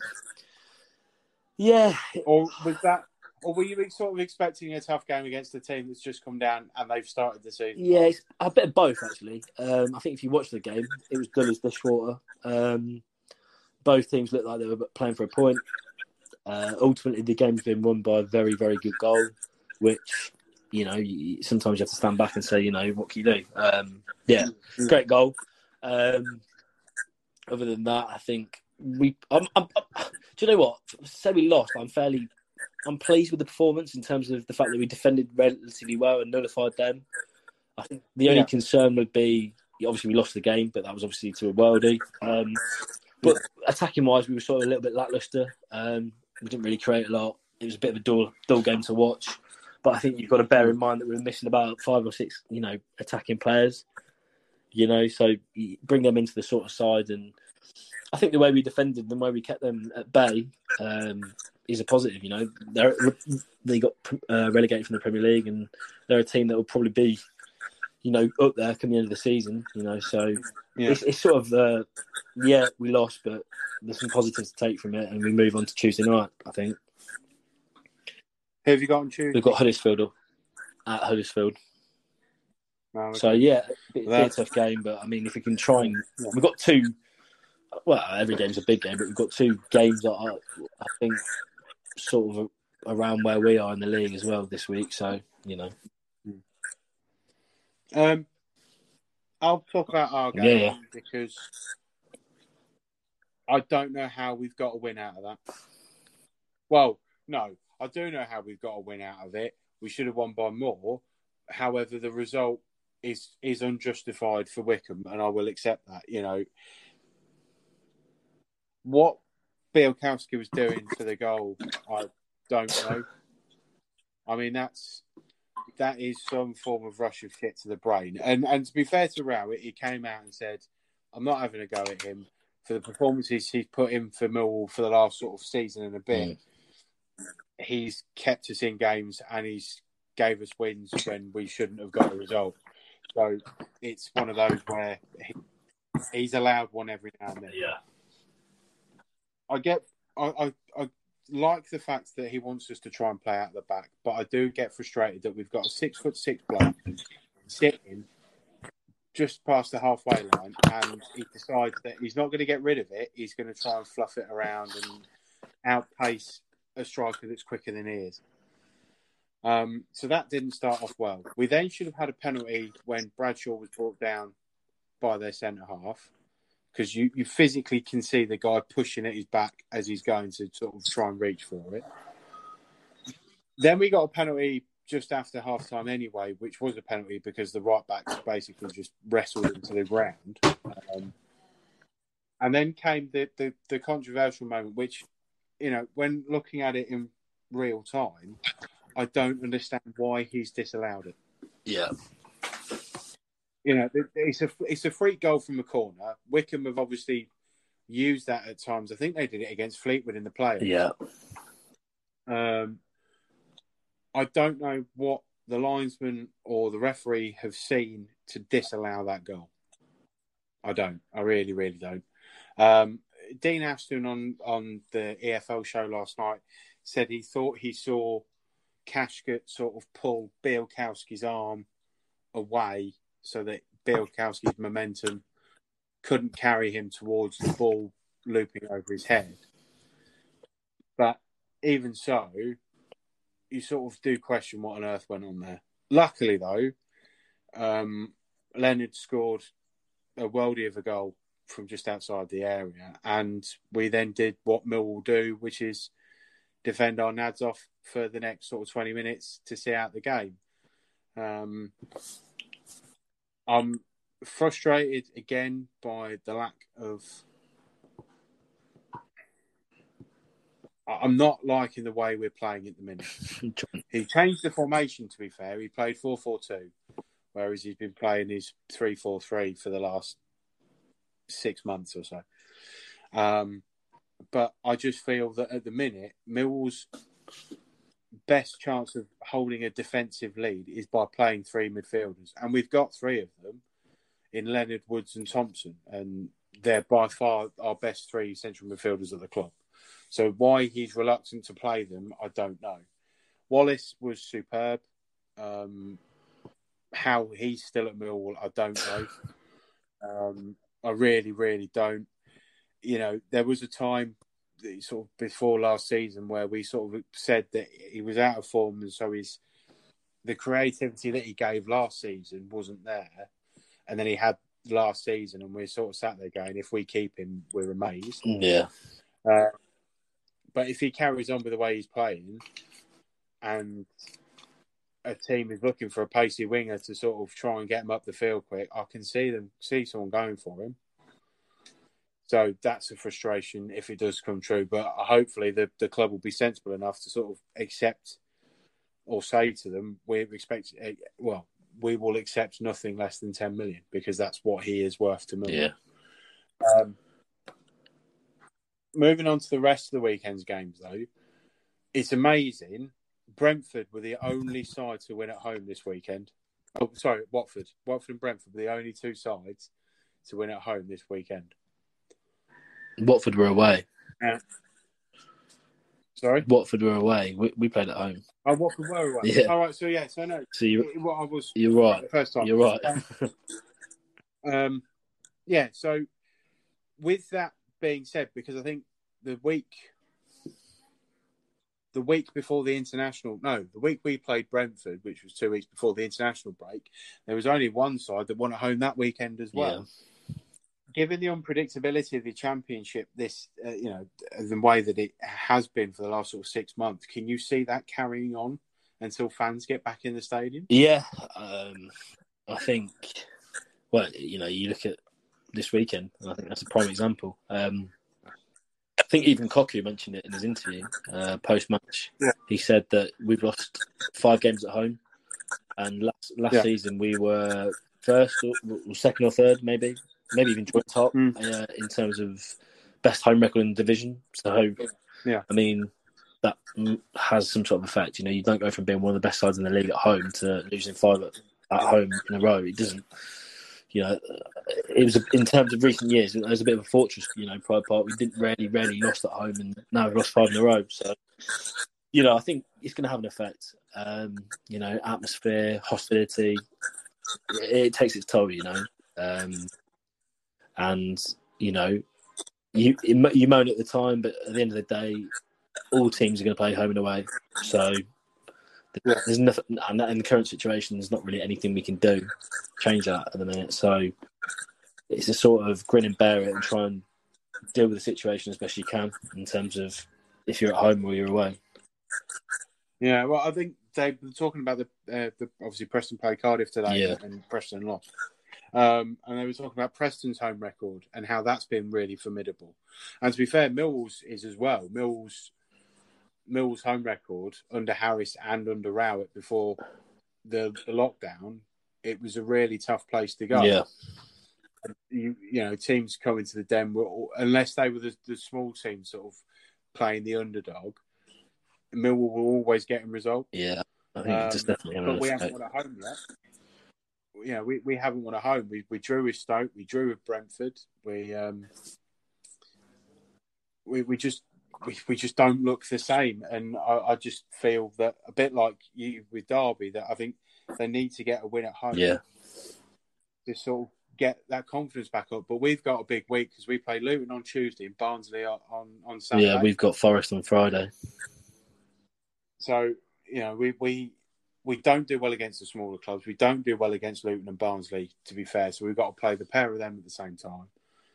yeah. Or was that? Or were you sort of expecting a tough game against a team that's just come down and they've started the season? Yeah, it's a bit of both actually. Um, I think if you watch the game, it was dull as dishwater. Um, both teams looked like they were playing for a point. Uh, ultimately, the game's been won by a very, very good goal, which, you know, you, sometimes you have to stand back and say, you know, what can you do? Um, yeah, great goal. Um, other than that, I think we... I'm, I'm, I'm, do you know what? Say we lost, I'm fairly... I'm pleased with the performance in terms of the fact that we defended relatively well and nullified them. I think the only yeah. concern would be... Obviously, we lost the game, but that was obviously to a worldie. Um, but attacking-wise, we were sort of a little bit lacklustre. Um, We didn't really create a lot. It was a bit of a dull, dull game to watch. But I think you've got to bear in mind that we're missing about five or six, you know, attacking players. You know, so you bring them into the sort of side. And I think the way we defended them, the way we kept them at bay um, is a positive, you know. They're, they got uh, relegated from the Premier League and they're a team that will probably be, you know, up there come the end of the season, you know. So yeah. it's, it's sort of, uh, yeah, we lost, but there's some positives to take from it, and we move on to Tuesday night, I think. Who have you got on Tuesday? We've got Huddersfield, at Huddersfield. Oh, okay. So, yeah, it's well, a tough game, but, I mean, if we can try and... Yeah. We've got two... Well, every game's a big game, but we've got two games that are, I think, sort of around where we are in the league as well this week, so, you know... Um, I'll talk about our game yeah, yeah. because I don't know how we've got a win out of that. Well, no, I do know how we've got a win out of it. We should have won by more. However, the result is is unjustified for Wickham, and I will accept that. You know, what Bielkowski was doing to the goal, I don't know. I mean, that's that is some form of rush of shit to the brain. And and to be fair to Rowett, he came out and said, "I'm not having a go at him for the performances he's put in for Millwall for the last sort of season and a bit. Mm. He's kept us in games and he's gave us wins when we shouldn't have got a result." So it's one of those where he, he's allowed one every now and then. Yeah. I get, I, I, I like the fact that he wants us to try and play out of the back, but I do get frustrated that we've got a six foot six bloke sitting just past the halfway line, and he decides that he's not going to get rid of it. He's going to try and fluff it around and outpace a striker that's quicker than he is. Um, so that didn't start off well. We then should have had a penalty when Bradshaw was brought down by their centre half, because you, you physically can see the guy pushing at his back as he's going to sort of try and reach for it. Then we got a penalty just after half-time anyway, which was a penalty because the right-backs basically just wrestled into the ground. Um, and then came the, the, the controversial moment, which, you know, when looking at it in real time, I don't understand why he's disallowed it. Yeah. You know, it's a, it's a freak goal from the corner. Wickham have obviously used that at times. I think they did it against Fleetwood in the playoffs. Yeah. Um, I don't know what the linesman or the referee have seen to disallow that goal. I don't. I really, really don't. Um, Dean Ashton on, on the E F L show last night said he thought he saw Kashkat sort of pull Bielkowski's arm away so that Bielkowski's momentum couldn't carry him towards the ball looping over his head. But even so, you sort of do question what on earth went on there. Luckily, though, um, Leonard scored a worldie of a goal from just outside the area, and we then did what Millwall do, which is defend our nads off for the next sort of twenty minutes to see out the game. Um, I'm frustrated again by the lack of... I'm not liking the way we're playing at the minute. He changed the formation, to be fair. He played four four two, whereas he's been playing his three four three for the last six months or so. Um, but I just feel that at the minute, Millwall's best chance of holding a defensive lead is by playing three midfielders. And we've got three of them in Leonard, Woods and Thompson. And they're by far our best three central midfielders at the club. So why he's reluctant to play them, I don't know. Wallace was superb. Um, how he's still at Millwall, I don't know. Um, I really, really don't. You know, there was a time sort of before last season where we sort of said that he was out of form, and so his the creativity that he gave last season wasn't there. And then he had last season, and we're sort of sat there going, if we keep him, we're amazed. Yeah. Uh, but if he carries on with the way he's playing, and a team is looking for a pacey winger to sort of try and get him up the field quick, I can see them see someone going for him. So that's a frustration if it does come true. But hopefully the, the club will be sensible enough to sort of accept or say to them, we expect, well, we will accept nothing less than ten million, because that's what he is worth to me. Yeah. Um, Moving on to the rest of the weekend's games, though, it's amazing. Brentford were the only side to win at home this weekend. Oh, sorry, Watford. Watford and Brentford were the only two sides to win at home this weekend. Watford were away. Uh, sorry? Watford were away. We, we played at home. Oh, Watford were away. Yeah. All right, so, yeah, so, no. So you're, it, well, I was, you're right. The first time. You're right. um, yeah, so, with that being said, because I think the week the week before the international no the week we played Brentford, which was two weeks before the international break, there was only one side that won at home that weekend as well. Yeah. Given the unpredictability of the Championship, this uh, you know the way that it has been for the last sort of six months, can you see that carrying on until fans get back in the stadium? Yeah. um I think, well, you know, you look at this weekend, and I think that's a prime example. Um, I think even Koku mentioned it in his interview uh, post-match. Yeah. He said that we've lost five games at home, and last last yeah. season we were first or second or third, maybe, maybe even joint top mm. uh, in terms of best home record in the division. So, yeah, I mean, that has some sort of effect. You know, you don't go from being one of the best sides in the league at home to losing five at, at home in a row. It doesn't. You know, it was in terms of recent years, it was a bit of a fortress. You know, Pride Park, we didn't really, really lost at home, and now we've lost five in a row. So, you know, I think it's going to have an effect. Um, you know, atmosphere, hostility, it, it takes its toll. You know, um, and you know, you you moan at the time, but at the end of the day, all teams are going to play home and away. So. There's nothing, and in the current situation, there's not really anything we can do to change that at the minute. So it's a sort of grin and bear it and try and deal with the situation as best you can in terms of if you're at home or you're away. Yeah, well, I think they were talking about the, uh, the obviously Preston played Cardiff today yeah. and Preston lost. Um, and they were talking about Preston's home record and how that's been really formidable. And to be fair, Millwall's is as well. Millwall's Mill's home record under Harris and under Rowett before the, the lockdown, it was a really tough place to go. Yeah, you, you know, teams coming to the den, were all, unless they were the, the small teams sort of playing the underdog, Millwall were always getting results. Yeah, I think um, it's definitely. But we haven't won at home yet. Yeah, we, we haven't won at home. We we drew with Stoke, we drew with Brentford. We um, we we just. We, we just don't look the same, and I, I just feel that a bit like you with Derby, that I think they need to get a win at home yeah. to sort of get that confidence back up. But we've got a big week because we play Luton on Tuesday and Barnsley on, on Saturday. Yeah, we've got Forest on Friday. So, you know, we, we we don't do well against the smaller clubs. We don't do well against Luton and Barnsley, to be fair. So we've got to play the pair of them at the same time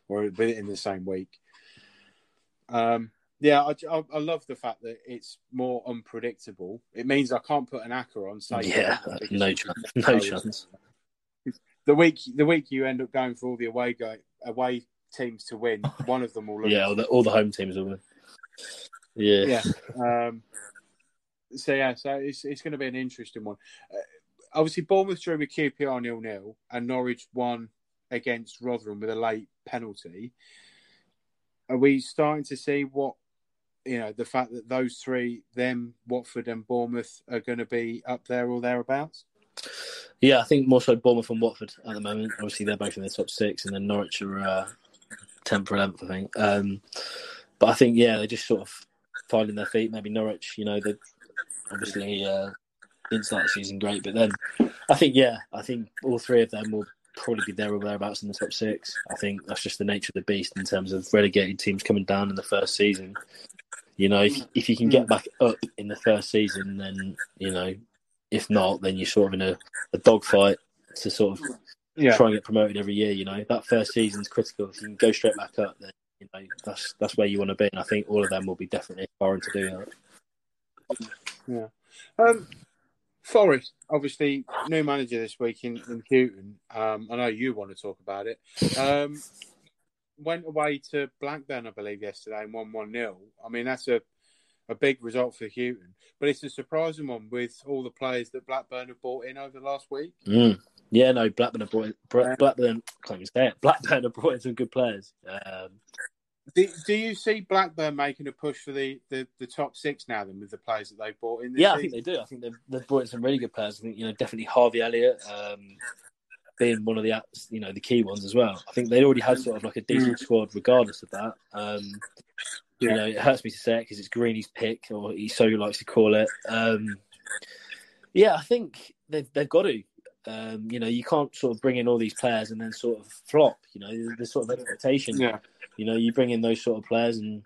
or within the same week. Um. Yeah, I, I, I love the fact that it's more unpredictable. It means I can't put an acca on. Say yeah, no chance. No chance. The week, the week you end up going for all the away go, away teams to win, one of them will lose. Yeah, all the, all the home teams will win. Yeah. Yeah. Um, so, yeah, so it's it's going to be an interesting one. Uh, obviously, Bournemouth drew with Q P R nil nil and Norwich won against Rotherham with a late penalty. Are we starting to see what... You know, the fact that those three, them, Watford and Bournemouth, are going to be up there or thereabouts? Yeah, I think more so Bournemouth and Watford at the moment. Obviously, they're both in the top six, and then Norwich are uh, tenth or eleventh, I think. Um, but I think, yeah, they're just sort of finding their feet. Maybe Norwich, you know, they obviously uh, didn't start the season great. But then I think, yeah, I think all three of them will probably be there or thereabouts in the top six. I think that's just the nature of the beast in terms of relegated teams coming down in the first season. You know, if, if you can get back up in the first season, then, you know, if not, then you're sort of in a, a dogfight to sort of yeah. try and get promoted every year, you know. That first season's critical. If you can go straight back up, then, you know, that's that's where you want to be. And I think all of them will be definitely aspiring to do that. Yeah. Um, Forest, obviously, new manager this week in, in Houghton. Um, I know you want to talk about it. Um Went away to Blackburn, I believe, yesterday and won one nil. I mean, that's a, a big result for Houghton. But it's a surprising one with all the players that Blackburn have brought in over the last week. Mm. Yeah, no, Blackburn have brought in, Blackburn, can't even say it, Blackburn have brought in some good players. Um, do, do you see Blackburn making a push for the, the, the top six now then with the players that they've brought in? This yeah, season? I think they do. I think they've, they've brought in some really good players. I think, you know, definitely Harvey Elliott. Um, being one of the, you know, the key ones as well. I think they already had sort of like a decent squad regardless of that. Um, yeah. You know, it hurts me to say it because it's Greenie's pick, or he so likes to call it. Um, yeah, I think they've, they've got to. Um, you know, you can't sort of bring in all these players and then sort of flop. You know, there's sort of expectation. Yeah. You know, you bring in those sort of players and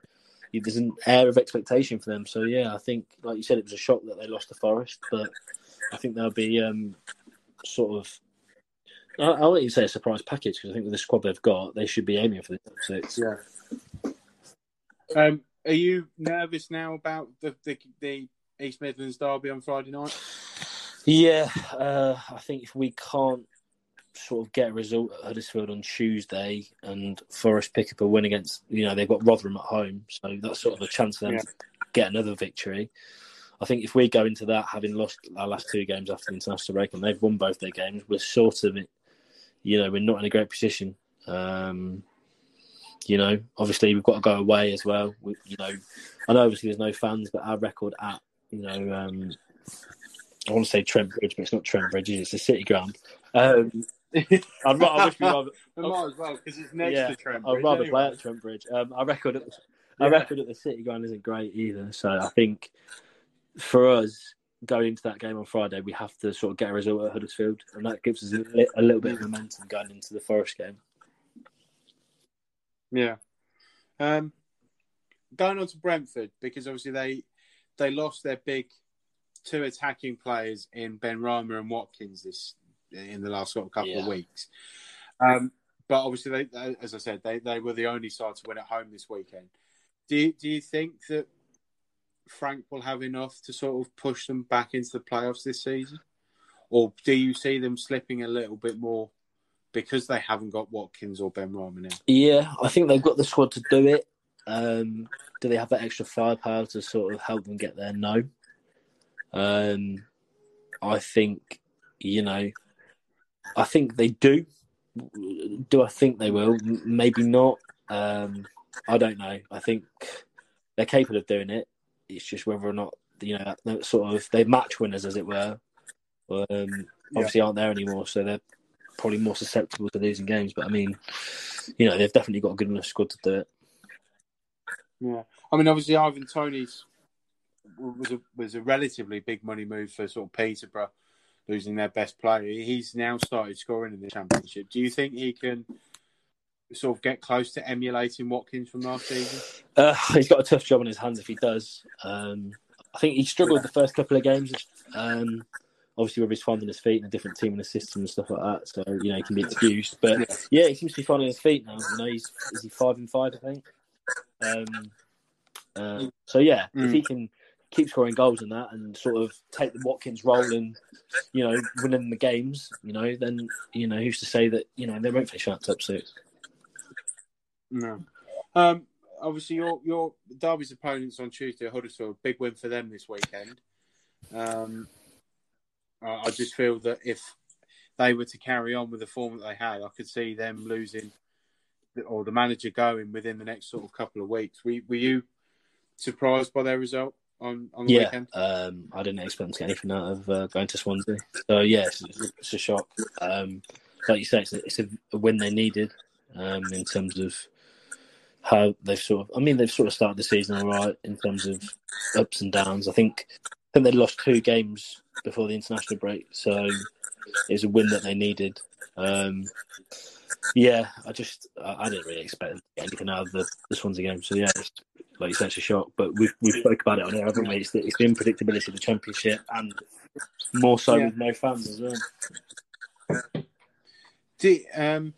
you, there's an air of expectation for them. So, yeah, I think, like you said, it was a shock that they lost to Forest, but I think they'll be um, sort of I, I wouldn't even say a surprise package because I think with the squad they've got, they should be aiming for the top six. Yeah. Um, are you nervous now about the, the the East Midlands derby on Friday night? Yeah, uh, I think if we can't sort of get a result at Huddersfield on Tuesday and Forest pick up a win against, you know, they've got Rotherham at home. So that's sort of a chance for them yeah. to get another victory. I think if we go into that, having lost our last two games after the international break and they've won both their games, we're sort of, you know, we're not in a great position. Um, you know, obviously we've got to go away as well. We, you know, I know obviously there's no fans, but our record at, you know, um, I want to say Trent Bridge, but it's not Trent Bridge, it's the City Ground. Um, I'd rather, I wish we rather, we might as well, because it's next yeah, to Trent Bridge. I'd rather anyway. play at Trent Bridge. Um, our record at, our yeah. record at the City Ground isn't great either, so I think for us going into that game on Friday, we have to sort of get a result at Huddersfield, and that gives us a, a little bit of momentum going into the Forest game. Yeah, um, going on to Brentford, because obviously they they lost their big two attacking players in Benrahma and Watkins this in the last sort of couple yeah. of weeks. Um, but obviously, they, as I said, they, they were the only side to win at home this weekend. Do you, do you think that Frank will have enough to sort of push them back into the playoffs this season? Or do you see them slipping a little bit more because they haven't got Watkins or Benrahma in? Yeah, I think they've got the squad to do it. Um, do they have that extra firepower to sort of help them get there? No. Um, I think, you know, I think they do. Do I think they will? Maybe not. Um, I don't know. I think they're capable of doing it. It's just whether or not, you know, that sort of, they match winners, as it were. Um, obviously yeah. aren't there anymore, so they're probably more susceptible to losing games. But, I mean, you know, they've definitely got a good enough squad to do it. Yeah. I mean, obviously, Ivan Toney's was a, was a relatively big money move for sort of Peterborough, losing their best player. He's now started scoring in the Championship. Do you think he can sort of get close to emulating Watkins from last season? Uh, he's got a tough job on his hands if he does. Um, I think he struggled the first couple of games. Um, obviously, where he's finding his feet in a different team and a system and stuff like that. So, you know, he can be excused. But, yeah, he seems to be finding his feet now. You know, he's is he five and five, I think? Um, uh, so, yeah, mm. if he can keep scoring goals and that and sort of take the Watkins role and, you know, winning the games, you know, then, you know, who's to say that, you know, they won't finish that top six? No. Um, obviously, your your Derby's opponents on Tuesday at Huddersfield, big win for them this weekend. Um, I just feel that if they were to carry on with the form that they had, I could see them losing or the manager going within the next sort of couple of weeks. Were, were you surprised by their result on, on the yeah, weekend? Yeah, um, I didn't expect to get anything out of uh, going to Swansea. So, yeah, it's, it's a shock. Um, like you say, it's a, it's a win they needed um, in terms of how they've sort of, I mean, they've sort of started the season all right in terms of ups and downs. I think I think they lost two games before the international break, so it's a win that they needed. Um, yeah, I just, I, I didn't really expect anything out of the, the Swansea game. So, yeah, it's, like you said, it's a shock. But we've, we've spoke about it on here, haven't we? It's the, it's the unpredictability of the Championship and more so yeah. with no fans as well. The, um...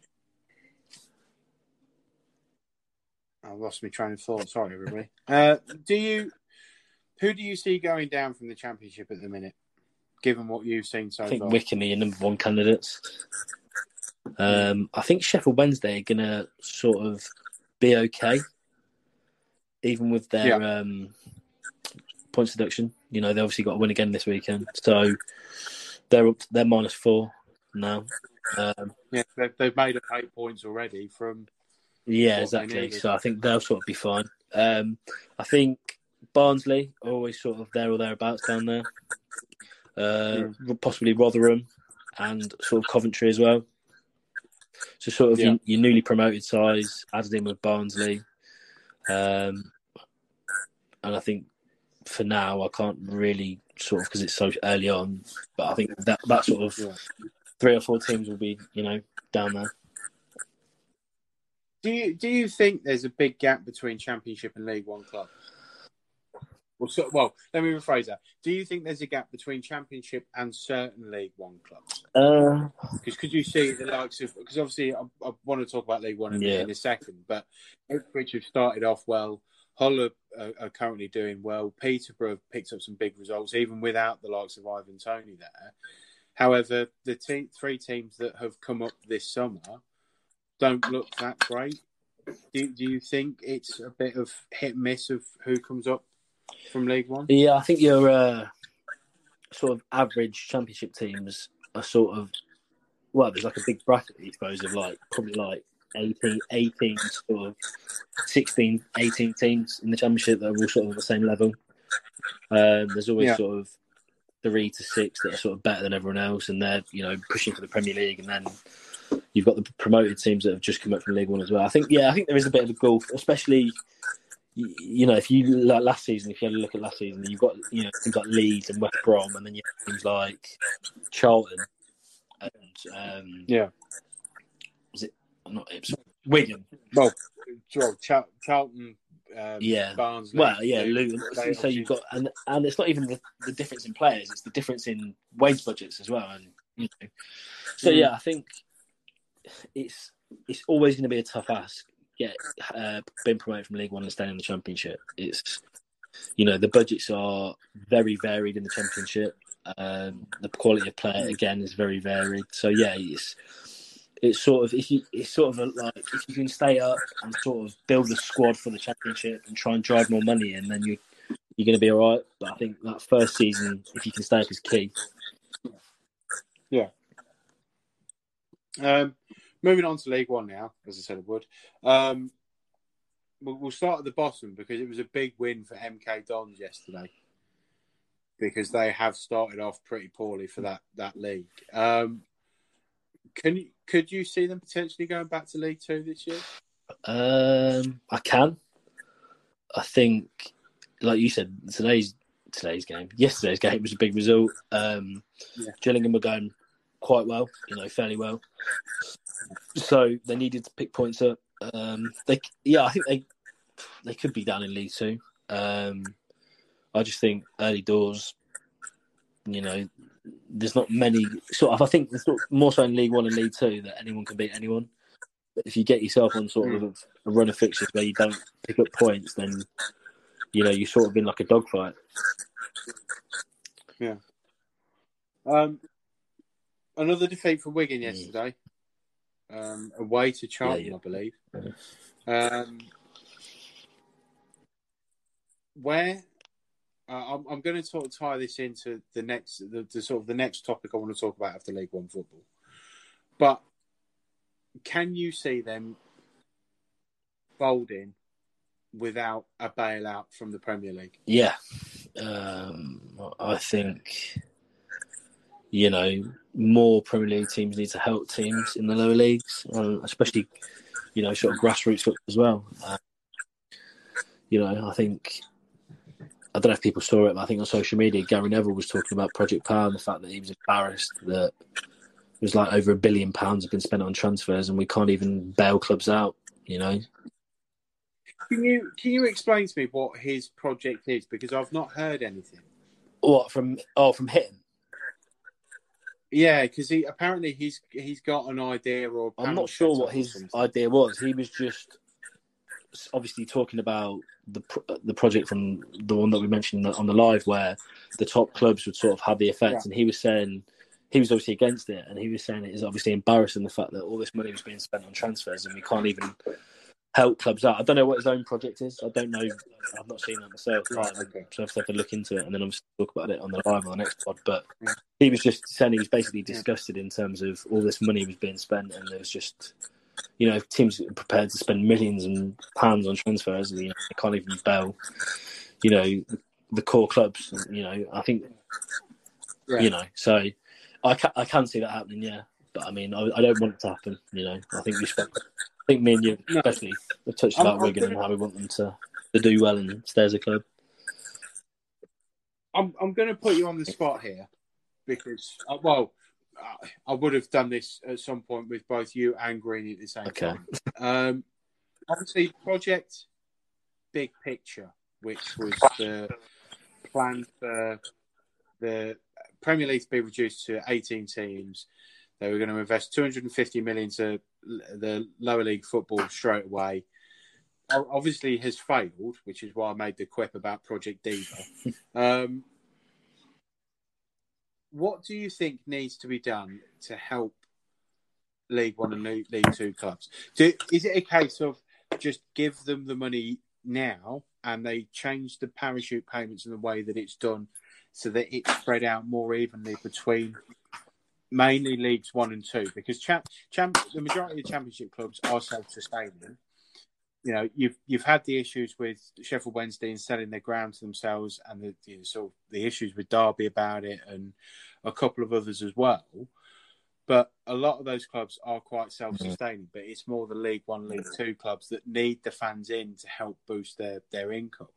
I lost my train of thought. Sorry, everybody. Uh, do you? Who do you see going down from the Championship at the minute, given what you've seen so far? I think Wickham are your number one candidates. Um, I think Sheffield Wednesday are going to sort of be okay, even with their yeah. um, points deduction. You know, they obviously got a win again this weekend, so they're up, they're minus four now. Um, yeah, they've, they've made up eight points already from. Yeah, exactly. So I think they'll sort of be fine. Um, I think Barnsley are always sort of there or thereabouts down there. Uh, yeah. Possibly Rotherham and sort of Coventry as well. So sort of yeah. your, your newly promoted size added in with Barnsley. Um, and I think for now, I can't really sort of, because it's so early on, but I think that, that sort of yeah. three or four teams will be, you know, down there. Do you do you think there's a big gap between Championship and League One clubs? Well, so, well, let me rephrase that. Do you think there's a gap between Championship and certain League One clubs? Because uh, could you see the likes of? Because obviously, I, I want to talk about League One in, yeah. in a second. But Ipswich have started off well. Hull are, are currently doing well. Peterborough have picked up some big results, even without the likes of Ivan Toney there. However, the te- three teams that have come up this summer don't look that great. Do, do you think it's a bit of hit and miss of who comes up from League One? Yeah, I think your uh, sort of average Championship teams are sort of, well, there's like a big bracket, I suppose, of like probably like eighteen, eighteen sort of sixteen, eighteen teams in the Championship that are all sort of on the same level. Um, there's always yeah. sort of three to six that are sort of better than everyone else, and they're, you know, pushing for the Premier League, and then you've got the promoted teams that have just come up from League One as well. I think, yeah, I think there is a bit of a gulf, especially, you know, if you like last season, if you had a look at last season, you've got, you know, teams like Leeds and West Brom, and then you have teams like Charlton and um, yeah, was it I'm not Ipswich, Wigan? Well, Char- Charlton, um, yeah, Barnsley, well, yeah, Luton. So you've got, and and it's not even the, the difference in players; it's the difference in wage budgets as well, and you know, so yeah, I think. It's it's always going to be a tough ask. Get uh, being promoted from League One and staying in the Championship. It's, you know, the budgets are very varied in the Championship. Um, the quality of play again is very varied. So yeah, it's it's sort of if you it's sort of a, like if you can stay up and sort of build a squad for the Championship and try and drive more money in, then you you're going to be all right. But I think that first season, if you can stay up, is key. Yeah. Um, moving on to League One now, as I said I would. Um, we'll, we'll start at the bottom because it was a big win for M K Dons yesterday because they have started off pretty poorly for that that league. Um, can you, could you see them potentially going back to League Two this year? Um, I can. I think, like you said, today's today's game, yesterday's game was a big result. Um, yeah. Gillingham were going quite well, you know, fairly well. So they needed to pick points up. Um, they, yeah, I think they they could be down in League Two. Um, I just think early doors, you know, there's not many sort of. I think there's more so in League One and League Two that anyone can beat anyone. But if you get yourself on sort of a run of fixtures where you don't pick up points, then you know you're sort of in like a dogfight. Yeah. Um. Another defeat for Wigan yesterday, um, away to Charlton, yeah, yeah. I believe. Yeah. Um, where uh, I'm, I'm going to sort of tie this into the next, the, the sort of the next topic I want to talk about after League One football. But can you see them folding without a bailout from the Premier League? Yeah, um, I think. You know, more Premier League teams need to help teams in the lower leagues, especially, you know, sort of grassroots football as well. Uh, you know, I think, I don't know if people saw it, but I think on social media, Gary Neville was talking about Project Power and the fact that he was embarrassed that it was like over a billion pounds have been spent on transfers and we can't even bail clubs out, you know. Can you, can you explain to me what his project is? Because I've not heard anything. What, from, oh, from him? Yeah, because he apparently he's he's got an idea, or I'm not sure what his something. idea was. He was just obviously talking about the the project from the one that we mentioned on the live, where the top clubs would sort of have the effect, yeah. and he was saying he was obviously against it, and he was saying it is obviously embarrassing the fact that all this money was being spent on transfers and we can't even help clubs out. I don't know what his own project is. I don't know. I've not seen that myself. Right, okay. So I have to look into it and then obviously talk about it on the live or the next pod. But he was just saying he was basically disgusted in terms of all this money was being spent and there was just, you know, teams prepared to spend millions and pounds on transfers and you know, they can't even bail, you know, the core clubs. And, you know, I think, yeah. you know, so I can, I can see that happening, yeah. But I mean, I, I don't want it to happen, you know. I think we spent... I think me and you especially no. have touched about I'm, Wigan I'm gonna, and how we want them to, to do well and stay as a club. I'm I'm going to put you on the spot here because, uh, well, I, I would have done this at some point with both you and Greenie at the same okay. time. Um, obviously, Project Big Picture, which was the plan for the Premier League to be reduced to eighteen teams. They were going to invest two hundred fifty million to the lower league football straight away. Obviously, has failed, which is why I made the quip about Project Diva. um, what do you think needs to be done to help League One and League Two clubs? Do, is it a case of just give them the money now and they change the parachute payments in the way that it's done so that it's spread out more evenly between mainly Leagues One and Two? Because champ, champ, the majority of Championship clubs are self-sustaining. You know, you've you've had the issues with Sheffield Wednesday and selling their ground to themselves, and the you know, sort of the issues with Derby about it, and a couple of others as well. But a lot of those clubs are quite self-sustaining. But it's more the League One, League Two clubs that need the fans in to help boost their, their income.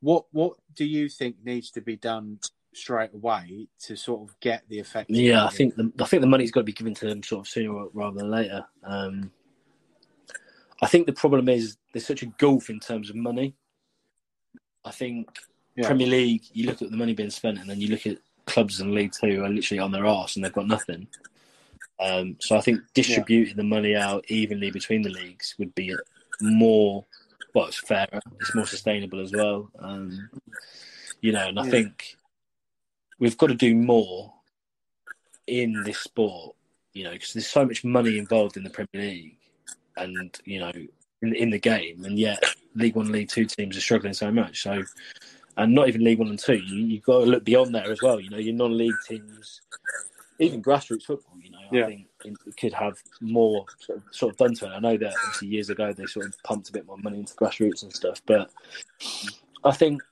What what do you think needs to be done straight away to sort of get the effect? Yeah, I think the I think the money's got to be given to them sort of sooner rather than later. Um, I think the problem is there's such a gulf in terms of money. I think yeah. Premier League, you look at the money being spent, and then you look at clubs in League Two who are literally on their arse and they've got nothing. Um, so I think distributing yeah. the money out evenly between the leagues would be more, well, it's fairer, it's more sustainable as well. Um, you know, and I yeah. think we've got to do more in this sport, you know, because there's so much money involved in the Premier League. And, you know, in, in the game. And yet, League One, League Two teams are struggling so much. So, and not even League One and Two. You, you've got to look beyond there as well. You know, your non-league teams, even grassroots football, you know, yeah. I think it could have more sort of, sort of done to it. I know that obviously years ago they sort of pumped a bit more money into grassroots and stuff. But I think,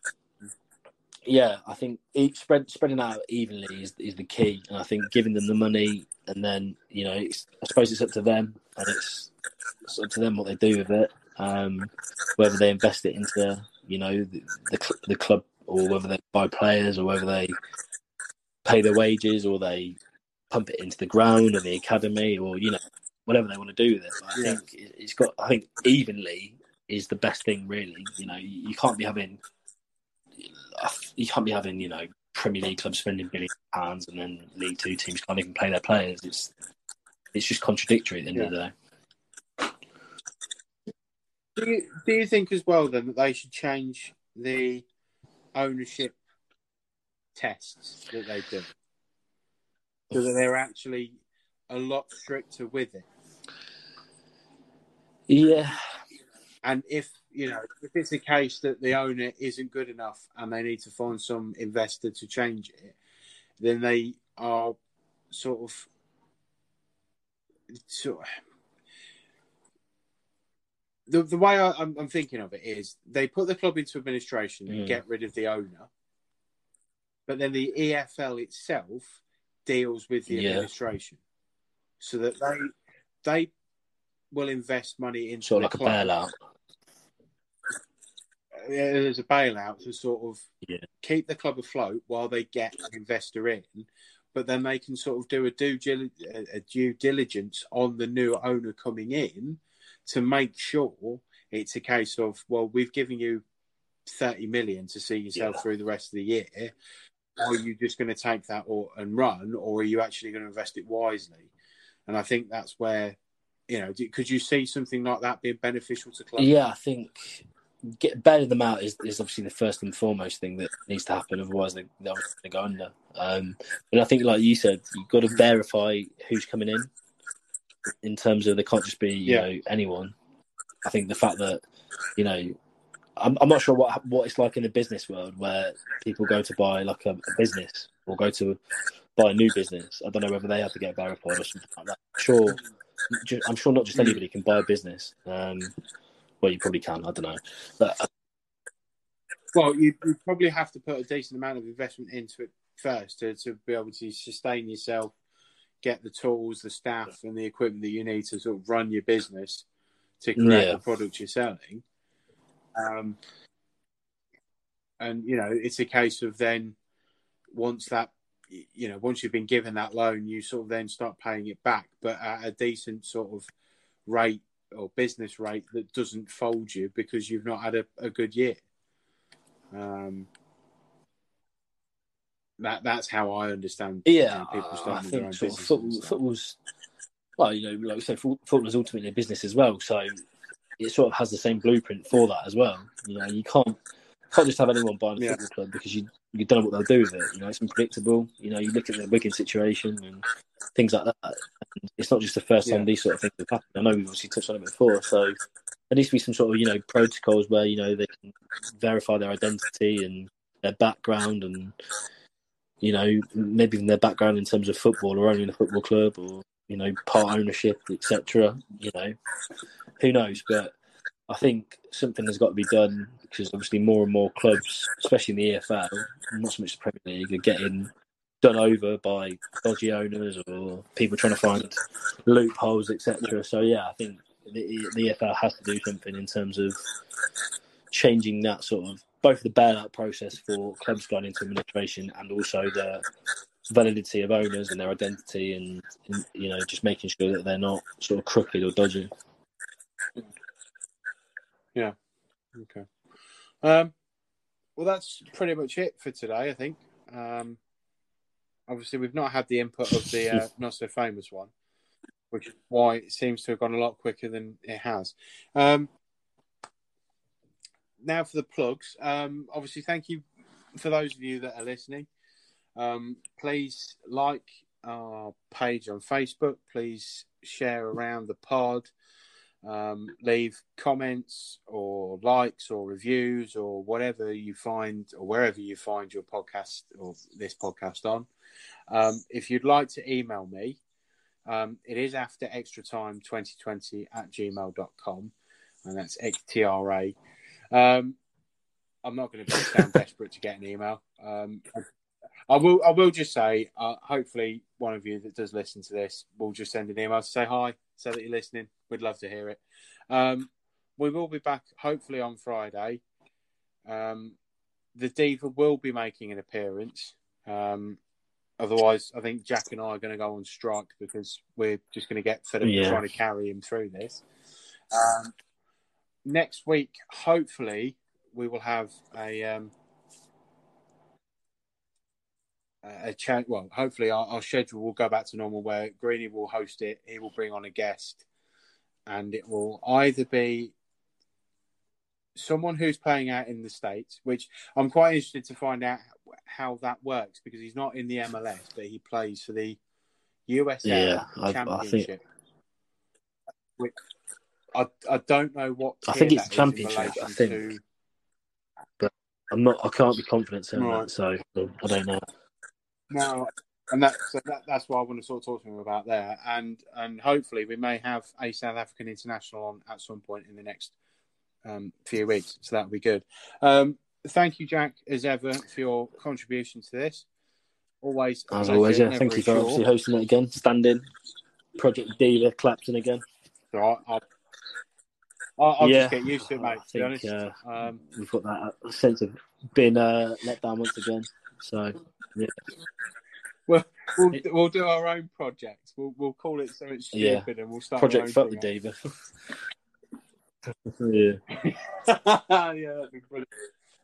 yeah, I think each spread, spreading out evenly is, is the key. And I think giving them the money and then, you know, it's, I suppose it's up to them. And it's... It's up to them what they do with it, um, whether they invest it into, you know, the, the the club, or whether they buy players, or whether they pay their wages, or they pump it into the ground or the academy, or you know, whatever they want to do with it. But I yeah. think it's got. I think evenly is the best thing, really. You know, you, you can't be having you can't be having you know Premier League clubs spending billions of pounds and then League Two teams can't even play their players. It's it's just contradictory at the end yeah. of the day. Do you, do you think as well, then, that they should change the ownership tests that they do? So that they're actually a lot stricter with it? Yeah. And if, you know, if it's the case that the owner isn't good enough and they need to find some investor to change it, then they are sort of... sort of The, the way I, I'm, I'm thinking of it is they put the club into administration and mm. get rid of the owner, but then the E F L itself deals with the yeah. administration, so that they they will invest money into sort of the like club. A bailout. Yeah, there's a bailout to sort of yeah. keep the club afloat while they get an investor in, but then they can sort of do a due, a due diligence on the new owner coming in, to make sure it's a case of, well, we've given you thirty million to see yourself yeah. through the rest of the year. Are you just going to take that or and run, or are you actually going to invest it wisely? And I think that's where, you know, do, could you see something like that being beneficial to clubs? Yeah, I think get, bailing them out is, is obviously the first and foremost thing that needs to happen. Otherwise, they, they're going to go under. Um, but I think, like you said, you've got to verify who's coming in. In terms of they can't just be you yeah. know anyone. I think the fact that you know I'm, I'm not sure what what it's like in the business world where people go to buy like a, a business or go to buy a new business. I don't know whether they have to get verified or something like that. I'm sure, I'm sure not just anybody can buy a business. Um, well, you probably can. I don't know. But, uh, well, you, you probably have to put a decent amount of investment into it first to to be able to sustain yourself. Get the tools, the staff, and the equipment that you need to sort of run your business to create yeah. the product you're selling. Um, and you know, it's a case of then once that you know once you've been given that loan, you sort of then start paying it back, but at a decent sort of rate or business rate that doesn't fold you because you've not had a, a good year. Um, That that's how I understand. Yeah, people starting I think sort of football, football's well, you know, like we said, football is ultimately a business as well. So it sort of has the same blueprint for that as well. You know, you can't can't just have anyone buying a yeah. football club because you you don't know what they'll do with it. You know, it's unpredictable. You know, you look at the Wigan situation and things like that. And it's not just the first time yeah. these sort of things have happened. I know we've obviously touched on it before, so there needs to be some sort of, you know, protocols where, you know, they can verify their identity and their background and, you know, maybe even their background in terms of football or owning a football club or, you know, part ownership, et cetera. You know, who knows? But I think something has got to be done because obviously more and more clubs, especially in the E F L, not so much the Premier League, are getting done over by dodgy owners or people trying to find loopholes, et cetera. So, yeah, I think the, the E F L has to do something in terms of changing that sort of both the bailout process for clubs going into administration and also the validity of owners and their identity and, and, you know, just making sure that they're not sort of crooked or dodgy. Yeah. Okay. Um, well, that's pretty much it for today, I think. Um, obviously, we've not had the input of the uh, not-so-famous one, which is why it seems to have gone a lot quicker than it has. Um, now for the plugs. Um, obviously, thank you for those of you that are listening. Um, please like our page on Facebook. Please share around the pod. Um, leave comments or likes or reviews or whatever you find or wherever you find your podcast or this podcast on. Um, if you'd like to email me, um, it is after extra time twenty twenty at gmail dot com, and that's X T R A. Um, I'm not going to sound desperate to get an email. Um, I will. I will just say, uh, hopefully, one of you that does listen to this will just send an email to say hi. So that you're listening, we'd love to hear it. Um, we will be back hopefully on Friday. Um, the Diva will be making an appearance. Um, otherwise, I think Jack and I are going to go on strike because we're just going to get fed up yeah. trying to carry him through this. Um, next week, hopefully, we will have a um, A chat, well, hopefully our, our schedule will go back to normal where Greenie will host it. He will bring on a guest and it will either be someone who's playing out in the States, which I'm quite interested to find out how that works because he's not in the M L S, but he plays for the U S L yeah, Championship. I, I, think... I, I don't know what... I think it's Championship, I think. To... But I'm not, I can't be confident saying right. that, so I don't know. No, and that, so that, that's what I want to sort of talk to him about there. And and hopefully we may have a South African international on at some point in the next um, few weeks. So that'll be good. Um, thank you, Jack, as ever, for your contribution to this. Always. As always, yeah. Thank you for obviously hosting it again. Standing. Project Diva, Clapton again. Right. I'll, I'll, I'll yeah. just get used to it, mate, I to think, be honest. Uh, um, we've got that sense of being uh, let down once again. So, yeah. Well, we'll we'll do our own project. We'll we'll call it something stupid, yeah. and we'll start Project Fuck the Diva. yeah, yeah, that'd be brilliant.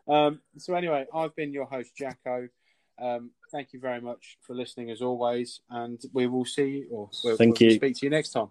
Um, so anyway, I've been your host, Jacko. Um, thank you very much for listening, as always, and we will see you, or we'll, thank we'll you. Speak to you next time.